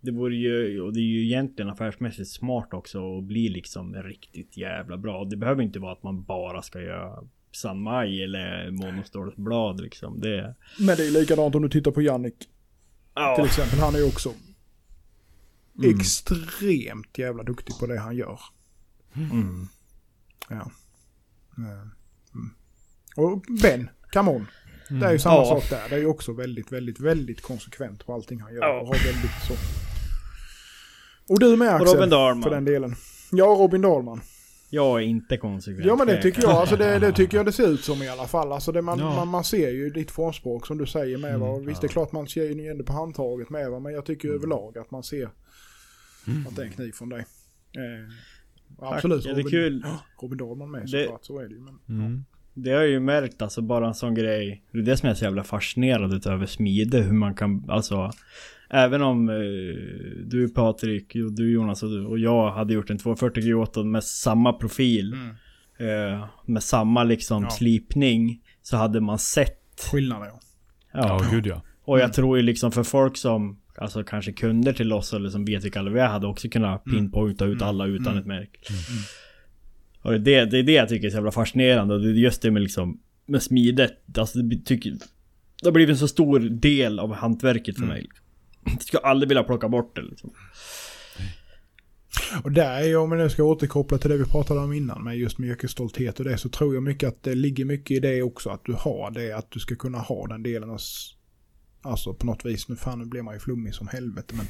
det vore ju, och det är ju egentligen affärsmässigt smart också att bli liksom riktigt jävla bra. Det behöver inte vara att man bara ska göra Sanmai eller monostolsblad liksom. Det... Men det är likadant om du tittar på Jannik ja. till exempel, han är ju också Mm. extremt jävla duktig på det han gör. Mm. Ja. Mm. Och Ben, come on. Mm. Det är ju samma ja. sak där. Det är ju också väldigt, väldigt, väldigt konsekvent på allting han gör. Ja. Och har väldigt så. Och du med, Axel, Robin Dahlman. För den delen. Ja, Robin Dahlman. Jag är inte konsekvent. Ja, men det tycker jag. Alltså det, det tycker jag det ser ut som i alla fall. Alltså det man, ja. man, man ser ju ditt formspråk som du säger med. Mm, och visst, ja. det är klart man ser ju ändå på handtaget med. Va? Men jag tycker mm. överlag att man ser mm. att det är en kniv från dig. Eh, absolut. Robin, det är kul. Ja, Robin Dahlman med det, såklart, så är det ju. Men, mm. ja. Det har jag ju märkt, alltså bara en sån grej. Det är det som jag är så jävla fascinerad över smide. Hur man kan, alltså... Även om eh, du Patrik och du Jonas och, du, och jag hade gjort en tvåhundrafyrtio G åtta med samma profil mm. eh, med samma liksom ja. slipning, så hade man sett skillnader. Ja, ja, ja gud ja. Och jag mm. tror ju liksom för folk som alltså kanske kunder till oss eller som vet vilka alla vi hade också kunnat pinpointa ut mm. alla utan mm. ett märke. Mm. Mm. Och det, det är det jag tycker är så jävla fascinerande, och det är just det med liksom med smidet, alltså det tycker det har blivit en så stor del av hantverket för mm. mig. Jag skulle aldrig vilja plocka bort det liksom. Och där är jag, om jag nu ska återkoppla till det vi pratade om innan med just yrkesstolthet och det, så tror jag mycket att det ligger mycket i det också, att du har det, att du ska kunna ha den delen av, alltså på något vis, nu fan nu blir man ju flummig som helvete, men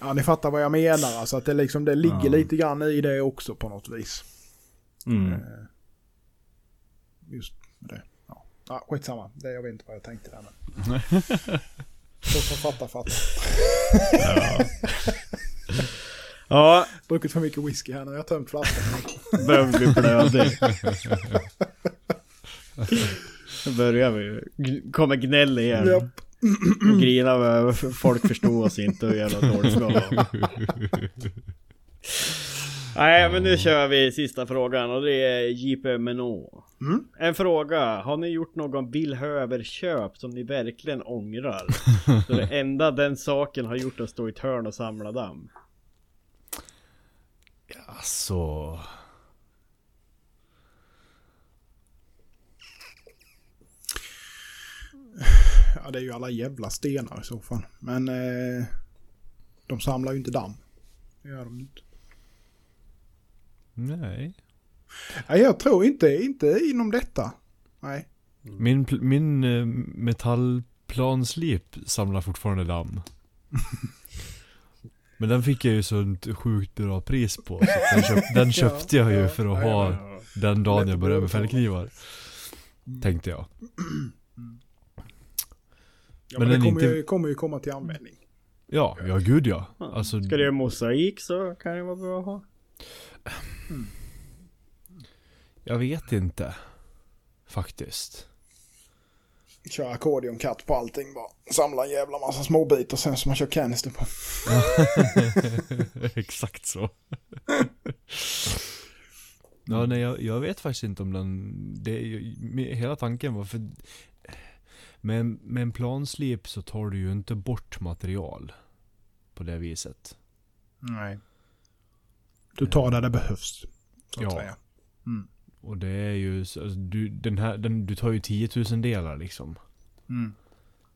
ja, ni fattar vad jag menar, alltså att det liksom det ligger ja. lite grann i det också på något vis. Mm. Just det. Ja, ja skitsamma. Det, jag vet inte vad jag tänkte där men. Så som fattar, fattar. Ja. Ja. Brukat för mycket whisky här nu. Jag har tömt flaskan. Behöver bli blödig. Nu börjar vi. Kommer gnäll igen. Yep. Och grina med folk förstår oss inte och jävla dåligt. Nej, men nu kör vi sista frågan, och det är J P Menå. Mm. En fråga, har ni gjort någon bilhöverköp som ni verkligen ångrar? Så det enda den saken har gjort att stå i ett hörn och samla damm. Alltså, Ja, det är ju alla jävla stenar i så fall. Men eh, de samlar ju inte damm. Det gör de inte. Nej. Ja, jag tror inte, inte inom detta. Nej. Min, min metallplanslip samlar fortfarande damm. Men den fick jag ju så sjukt bra pris på. Så den, köpt, den köpte jag ju för att ha den dagen jag började med fällknivar. Tänkte jag. Ja, men, men den kommer, inte... ju, kommer ju komma till användning. Ja, ja gud ja. Alltså... Ska det göra mosaik så kan det vara bra att ha. Mm. Jag vet inte. Faktiskt. Kör ackordion-katt på allting bara. Samla en jävla massa små bitar sen som man kör canister på. Exakt så. Ja, nej, jag, jag vet faktiskt inte om den... Det, hela tanken var för... Med, med en planslip så tar du ju inte bort material på det viset. Nej. Du tar där det behövs. Så att ja. Säga. Mm. Och det är ju... Alltså, du, den här, den, du tar ju tiotusen delar liksom. Mm.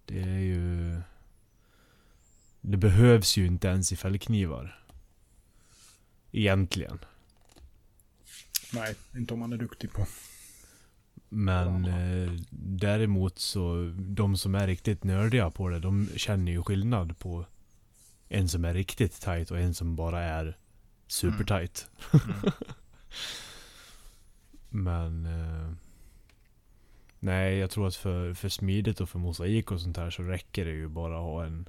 Det är ju... Det behövs ju inte ens i fällknivar. Egentligen. Nej, inte om man är duktig på. Men eh, däremot så de som är riktigt nördiga på det, de känner ju skillnad på en som är riktigt tight och en som bara är super tight. Mm. Mm. Men eh, nej, jag tror att för, för smidigt och för mosaik och sånt här så räcker det ju bara att ha en...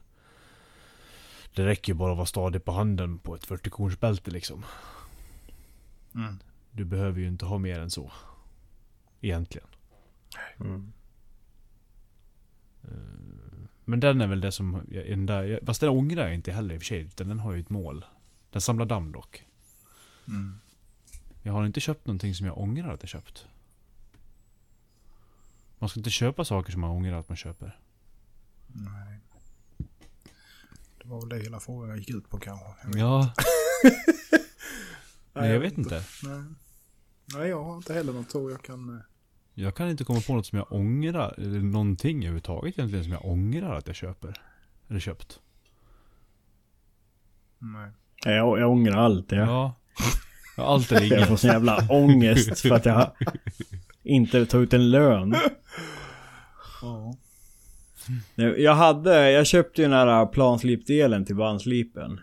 Det räcker ju bara att vara stadig på handen på ett fyrtiokornsbälte liksom. Mm. Du behöver ju inte ha mer än så. Egentligen. Mm. Men den är väl det som... Den där, fast den ångrar jag inte heller i och för sig. Utan den har ju ett mål. Den samlar damm dock. Mm. Jag har inte köpt någonting som jag ångrar att jag köpt. Man ska inte köpa saker som man ångrar att man köper. Nej. Det var väl det hela frågan jag gick ut på kanske. Ja. Nej, jag vet inte. Nej. Nej, jag har inte heller något så jag kan... Jag kan inte komma på något som jag ångrar, eller någonting överhuvudtaget egentligen som jag ångrar att jag köper. Eller köpt. Nej. Jag, jag ångrar allt, jag. Ja. Jag har alltid ligger. Jag får sån jävla ångest för att jag inte tog ut en lön. Ja. Jag hade, jag köpte ju den här planslipdelen till bandslipen.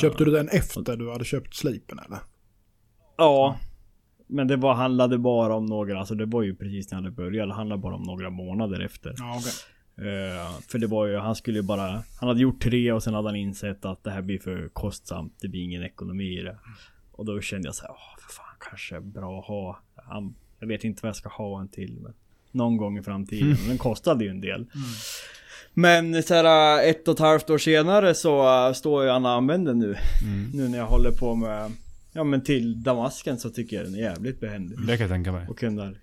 Köpte du den efter du hade köpt slipen, eller? Ja. Men det var, handlade bara om några, alltså det var ju precis när det började, det handlade bara om några månader efter. Ja, okay. uh, för det var ju, han skulle ju bara, han hade gjort tre och sen hade han insett att det här blir för kostsamt, det blir ingen ekonomi i det. Och då kände jag så här, åh för fan, kanske är bra att ha, han, jag vet inte vad jag ska ha en till, men någon gång i framtiden, mm. Den kostade ju en del. Mm. Men så här, ett och ett halvt år senare så uh, står jag och använder nu, mm. Nu när jag håller på med... Ja, men till Damasken så tycker jag den är jävligt behändig. Det kan jag tänka mig. Och, mm.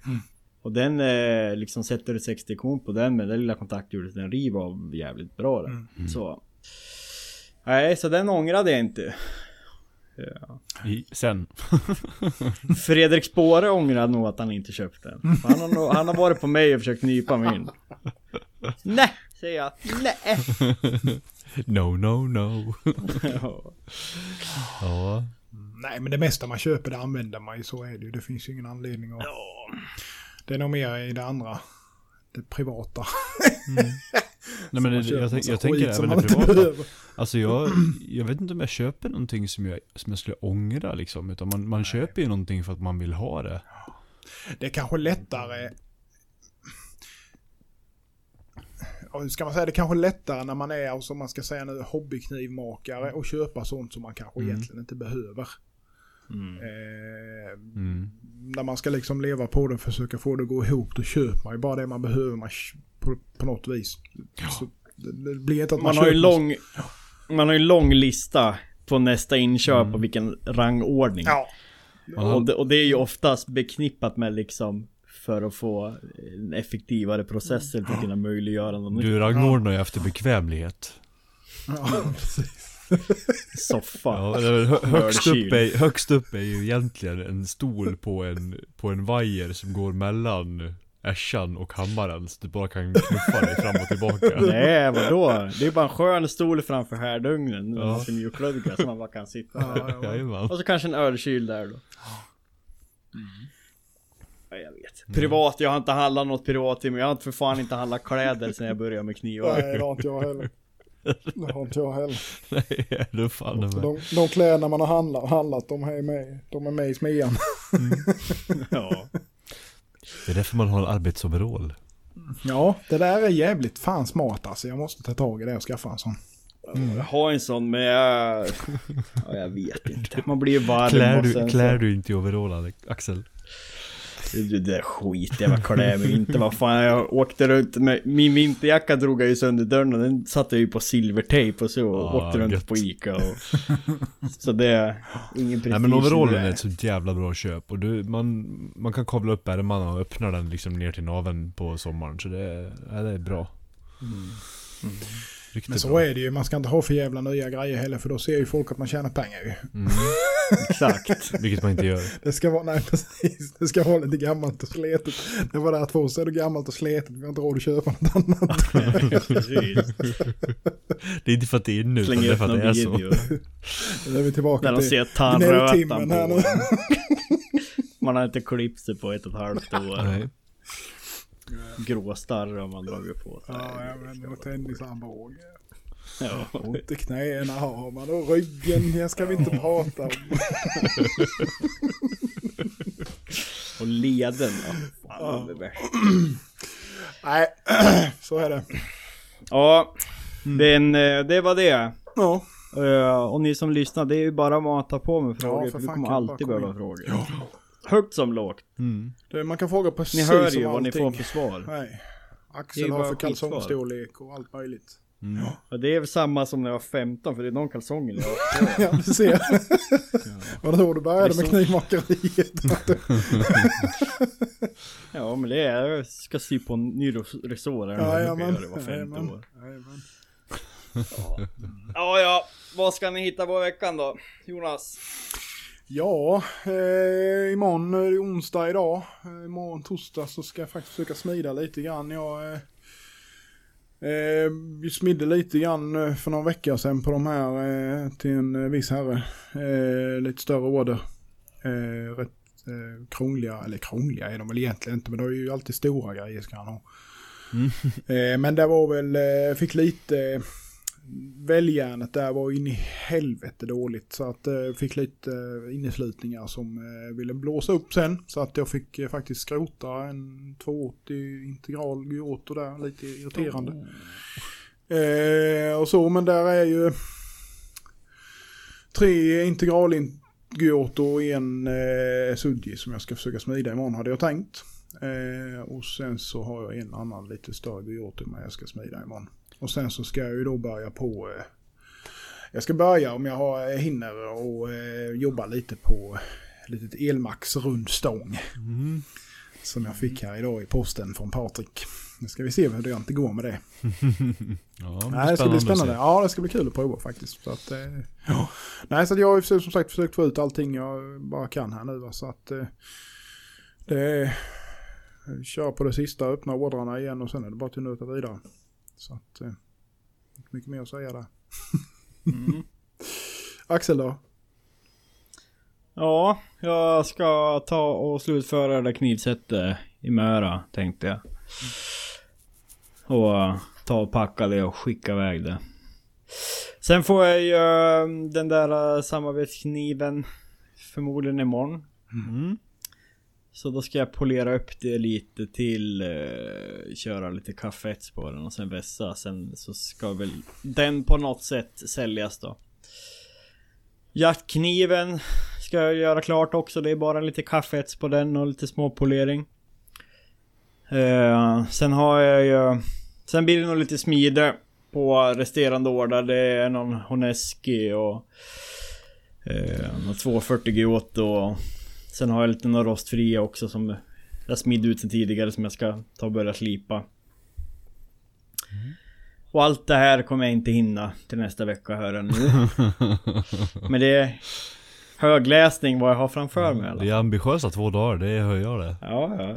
och den, eh, liksom sätter du sextio kon på den med den lilla kontakthjulet, den riv av jävligt bra där. Mm. Så. Nej, så den ångrade jag inte. Ja. I, sen. Fredrik Spåre ångrade nog att han inte köpte den. Han har, nog, han har varit på mig och försökt nypa min. Nej, säger jag. Nej. No, no, no. Ja. Ja. Nej, men det mesta man köper det använder man ju, så är det ju. Det finns ju ingen anledning att... Ja. Det är nog mer i det andra. Det privata. Mm. Nej, men det, jag, jag, jag tänker även det privata. Alltså jag, jag vet inte om jag köper någonting som jag, som jag skulle ångra liksom. Utan man, man köper ju någonting för att man vill ha det. Det är kanske lättare... Ska man säga, det kanske är lättare när man är, och som man ska säga nu, hobbyknivmakare och köpa sånt som man kanske mm. egentligen inte behöver. Mm. Eh, mm. När man ska liksom leva på det och försöka få det att gå ihop, då köper man ju bara det man behöver man, på, på något vis. Ja. Så det blir inte att man, man har ju lång, man har ju en lång lista på nästa inköp mm. och vilken rangordning. Ja. Och, det, och det är ju oftast beknippat med liksom... för att få en effektivare process eller kunna möjliggöra något. Du rangordnar ju efter bekvämlighet. Ja, precis. Soffa. Ja, högst, upp är, högst upp är ju egentligen en stol på en, på en vajer som går mellan äschan och hammaren så du bara kan knuffa dig fram och tillbaka. Nej, vadå? Det är bara en skön stol framför härdugnen. Ja. Som mjuklödga som man bara kan sitta. Ja, ja, ja. Och så kanske en ölkyl där då. Mm. Ja, jag vet. Privat, jag har inte handlat något privat i mig. Jag har för fan inte handlat kläder sedan jag började med knivar. Nej, det har inte jag heller. Det har inte jag heller. Nej, du fan de, de, de kläderna man har handlat, handlat de är med. De är med i smian. Mm. Ja. Det är därför man har en arbetsoverall. Ja, det där är jävligt fan smart alltså. Jag måste ta tag i det och skaffa en sån. Mm. Jag har en sån, men jag... Ja, jag vet inte. Man blir varm. Klär du, klär du inte i overall, Axel? Det där skit, jag var klär mig inte. Vad fan, jag åkte runt med... Min vinterjacka drog jag ju sönder dörren. Den satte jag ju på silvertejp och så. Och ah, åkte runt gött. På Ica. Och... Så det är ingen prestige. Nej, men overallen är ett så jävla bra köp. Och du, man, man kan kavla upp ärmarna och öppna den liksom ner till naven på sommaren. Så det är, ja, det är bra. Mm. Mm. Men så bra. Är det ju, man ska inte ha för jävla nya grejer heller, för då ser ju folk att man tjänar pengar ju. Mm. Exakt, vilket man inte gör. Det ska vara, nej precis, det ska vara lite gammalt och sletet. Det var där två år sedan, det gammalt och sletet, vi har inte råd att köpa något annat. Det är inte för att det är nu, utan det är för att det är så. Då är vi tillbaka när de till gnälltimmen här nu. Man har inte klippt sig på ett och ett halvt år. Nej. Grå starr om man drar på. Ja, jag vill ändå tennisarmbåge. Ja. Ont i knäna har man och ryggen, jag ska vi inte prata om. Och leden, ja. Fan, ja. Nej, så är det. Ja, mm. den, det var det. Ja. Och ni som lyssnar, det är ju bara att mata på med frågor, ja, för, för vi kommer alltid behöva frågor. Ja. Högt som lågt. Mm. Du, man kan fråga precis om allting. Ni hör ju vad allting. Ni får för svar. Nej. Axel har för kalsongstorlek och allt möjligt. Mm. Ja. Det är väl samma som när jag var femton, för det är någon kalsonger jag har. Ja, du ser. Vad då du började med knivmakeriet? Ja, men det är, jag ska sy på en ny resår. Ja, ja, men. Det var femton år. Ja, ja, ja. Vad ska ni hitta på veckan då, Jonas? Ja, eh, imorgon är det onsdag idag. Eh, imorgon torsdag så ska jag faktiskt försöka smida lite grann. Jag eh, eh, smidde lite grann för några veckor sedan på de här eh, till en viss herre. Eh, lite större order. Eh, rätt eh, krångliga, eller krångliga är de väl egentligen inte, men det är ju alltid stora grejer ska han ha. Mm. Eh, men det var väl, eh, fick lite... Eh, väljärnet där var in i helvete dåligt, så att jag eh, fick lite eh, inneslutningar som eh, ville blåsa upp sen, så att jag fick eh, faktiskt skrota en tvåhundraåttio integral guotor där, lite irriterande. Eh, och så, men där är ju tre integral guotor och en eh, sudji som jag ska försöka smida imorgon, hade jag tänkt. Eh, och sen så har jag en annan lite större guotor men jag ska smida imorgon. Och sen så ska jag ju då börja på... Eh, jag ska börja, om jag har, hinner, och eh, jobba lite på litet elmax rundstång. Mm. Som jag fick här idag i posten från Patrik. Nu ska vi se hur det inte går med det. Ja, det, nej, det ska bli spännande. Ja, det ska bli kul att prova faktiskt. Så att, eh, ja. Nej, så att jag har som sagt försökt få ut allting jag bara kan här nu. Va? Så att eh, det kör på det sista, öppna ordrarna igen och sen är det bara till nöta vidare. Så att, eh, mycket mer att säga där. Mm. Axel då? Ja, jag ska ta och slutföra det där knivsättet i Möra, tänkte jag. Och ta och packa det och skicka iväg det. Sen får jag ju uh, den där uh, samarbetskniven förmodligen imorgon. Mm. Så då ska jag polera upp det lite till, eh, köra lite kaffets på den och sen vässa. Sen så ska väl den på något sätt säljas då. Jaktkniven ska jag göra klart också. Det är bara lite kaffets på den och lite småpolering. Eh, sen har jag ju... Sen blir det nog lite smide på resterande order. Det är någon Honeski och eh, någon tvåhundrafyrtio Giot och... Sen har jag lite några rostfria också som jag smidde ut sen tidigare som jag ska ta och börja slipa. Mm. Och allt det här kommer jag inte hinna till nästa vecka höra nu. Men det är högläsning vad jag har framför mig. Eller? Det är ambitiösa två dagar, det hör jag det. Ja,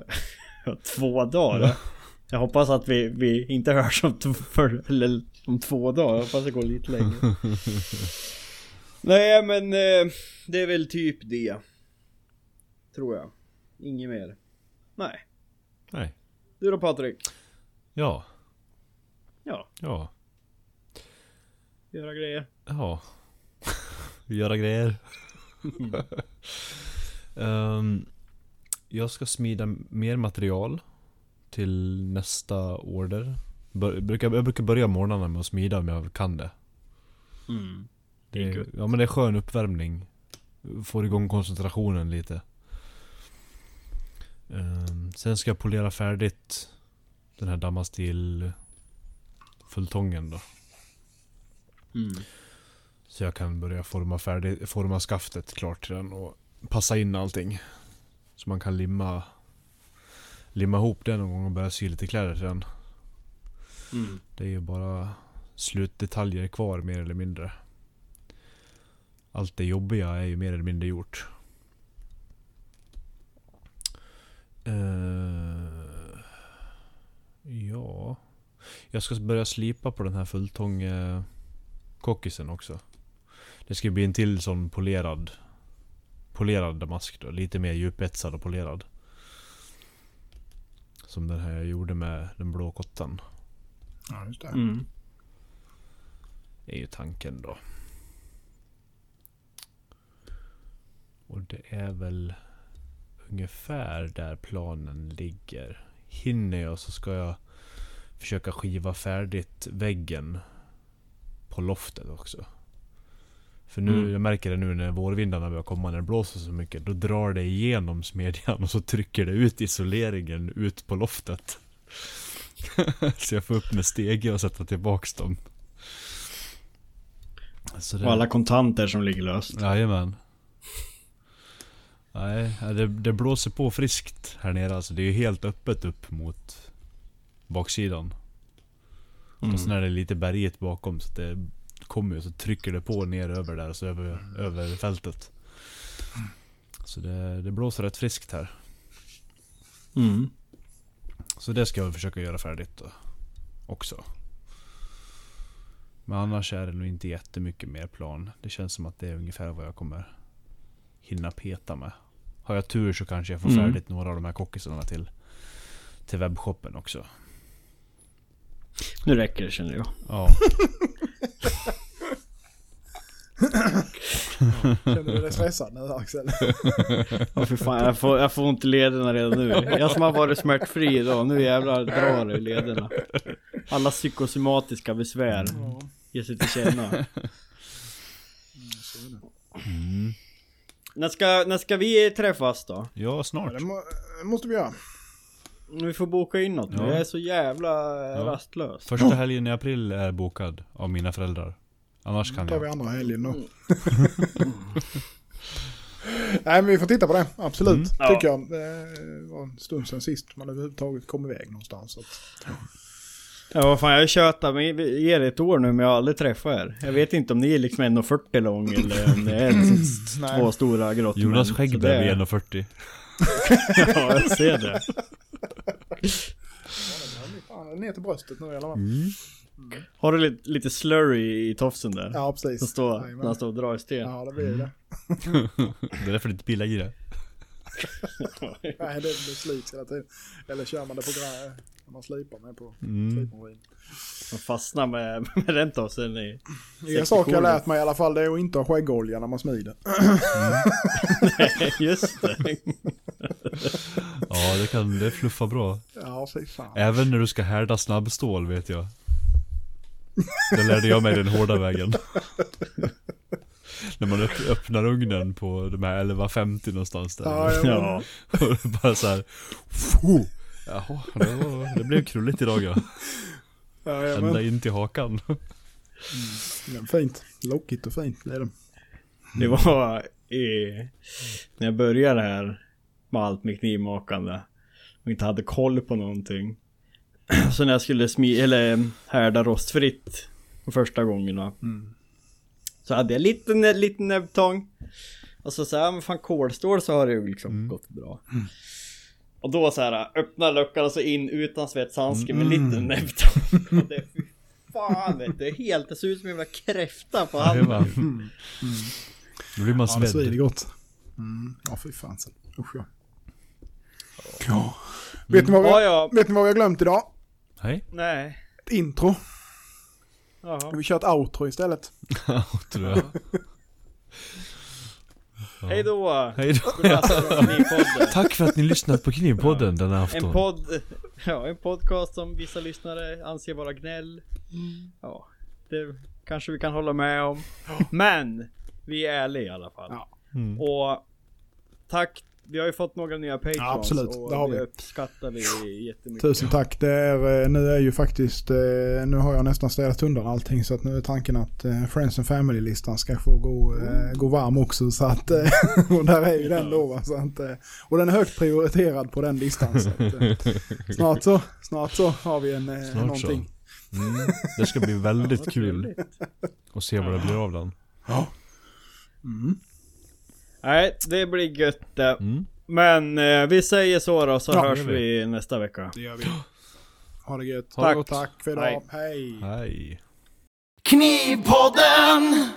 ja. Två dagar. Jag hoppas att vi, vi inte hörs om, t- för, eller om två dagar. Jag hoppas det går lite längre. Nej, men eh, det är väl typ det. Tror jag. Inget mer. Nej. Nej. Du då, Patrik? Ja. Ja. Ja. Göra grejer. Ja. Göra grejer. um, jag ska smida mer material till nästa order. Bör, brukar, jag brukar börja morgonen med att smida om jag kan det. Mm. Det är, det är ja, men det är skön uppvärmning. Får igång koncentrationen lite. Um, sen ska jag polera färdigt den här Lion Steel fulltången då. Mm. Så jag kan börja forma, färdig, forma skaftet klart till den och passa in allting. Så man kan limma limma ihop den någon gång och börja sy lite kläder till den. Mm. Det är ju bara slutdetaljer kvar mer eller mindre. Allt det jobbiga är ju mer eller mindre gjort. Uh, ja. Jag ska börja slipa på den här fulltång uh, kockisen också. Det ska bli en till sån polerad polerad damask då, lite mer djupetsad och polerad. Som den här jag gjorde med den blå kottan. Ja, just det. Mm. Det är ju tanken då. Och det är väl ungefär där planen ligger. Hinner jag så ska jag försöka skiva färdigt väggen på loftet också. För nu, mm. jag märker det nu när vårvindarna börjar komma, när det blåser så mycket, då drar det igenom smedjan och så trycker det ut isoleringen ut på loftet. Så jag får upp med stegen och sätta tillbaks dem. Alltså det... Och alla kontanter som ligger löst. Jajamän. Nej, det, det blåser på friskt här nere. Alltså det är ju helt öppet upp mot baksidan. Mm. Och sen är det lite berget bakom så det kommer ju så trycker det på ner över där, så över, över fältet. Så det, det blåser rätt friskt här. Mm. Så det ska jag försöka göra färdigt då, också. Men annars är det nog inte jättemycket mer plan. Det känns som att det är ungefär vad jag kommer hinna peta med. Har jag tur så kanske jag får färdigt mm. några av de här kockisarna till, till webbshoppen också. Nu räcker det, känner jag. Ja. Känner du dig stressad nu, Axel? Ja, för fan, jag får, jag får inte lederna redan nu. Jag som har varit smärtfri idag, nu jävlar drar det i lederna. Alla psykosomatiska besvär mm. ger sig till känna. Mm. När, ska, när ska vi träffas då? Ja, snart. Ja, det må, måste vi göra. Vi får boka in något. Ja. Jag är så jävla ja. rastlös. Första helgen i april är bokad av mina föräldrar. Annars kan jag. Då tar vi andra helgen då. Mm. Mm. Nej, men vi får titta på det. Absolut, mm. ja. tycker jag. Det var en stund sedan sist man överhuvudtaget kom iväg någonstans. Att... Ja, vad fan, jag har tjötat med er ett år nu, men jag har aldrig träffat er. Jag vet inte om ni är liksom en komma fyrtio lång eller om det är två stora grott. Jonas Skäggberg är en komma fyrtio. Ja, jag ser det. Han är ner till bröstet nu i alla fall. Mm. Mm. Har du lite, lite slurry i tofsen där? Ja, precis. Som står, nej, när han står och drar i sten. Ja, det blir det. Det är därför lite pilla i det. Nej, det blir slips hela tiden. Eller kör man det på grä när man slipar med på mm. slipmaskin. Man fastnar med, med den tofsen i sextio. En sak jag lärt mig i alla fall, det är att inte ha skäggolja när man smider. Mm. Nej, just det. Ja, det kan det fluffa bra. Ja, fy fan. Även när du ska härda snabbstål, vet jag. Det lärde jag mig den hårda vägen. När man öppnar ugnen på de här elva femtio någonstans där. Ja, ja. Och det bara så här. Jaha, det, var, det blev krulligt idag, ja. Ja, ända in till hakan. Mm. Fint, lockigt och fint. Det, är det. det var i, när jag började här med allt med knivmakande och inte hade koll på någonting. Så när jag skulle smi- eller härda rostfritt för första gången va? Mm. Så hade jag lite en liten näbbtång. Och så sa jag, men fan, kolstål så har det ju liksom mm. gått bra. Mm. Och då så här öppnar luckan och så in utan svetshandske med mm. lite nävt. Och det, fy fan vet du, helt, det ser ut som en jävla kräfta på handen. Ja, mm. mm. Då blir man svett. Ja, det är gott. Mm. Ja, fy fan. Usch, ja. Ja. Mm. Vet ni vad vi, ja, ja. Vet ni vad vi har glömt idag? Nej. Nej. Ett intro. Jaha. Vi kör ett outro istället. Outro, ja. Ja. Hej då. Hej då. Ja. Tack för att ni lyssnat på Knivpodden den här afton. En podd, ja, en podcast som vissa lyssnare anser vara gnäll. Mm. Ja, det kanske vi kan hålla med om. Men vi är ärliga i alla fall. Ja. Mm. Och tack. Vi har ju fått några nya patrons. Ja, absolut. Och det har vi. Uppskattar vi jättemycket. Tusen tack. Det är, nu är ju faktiskt, nu har jag nästan städat undan allting, så att nu är tanken att Friends and Family-listan ska få gå, mm. gå varm också, så att, och där är ju den då, så att, och den är högt prioriterad på den listan, så att, snart så snart så har vi en snart någonting. Mm. Det ska bli väldigt ja, kul att se vad det blir av den. Ja. Mm. Nej, det blir gött. Mm. Men eh, vi säger så då, så ja, hörs vi. vi nästa vecka. Det gör vi. Ha det gött. Tack, tack för idag. Hej. Hej. Knivpodden!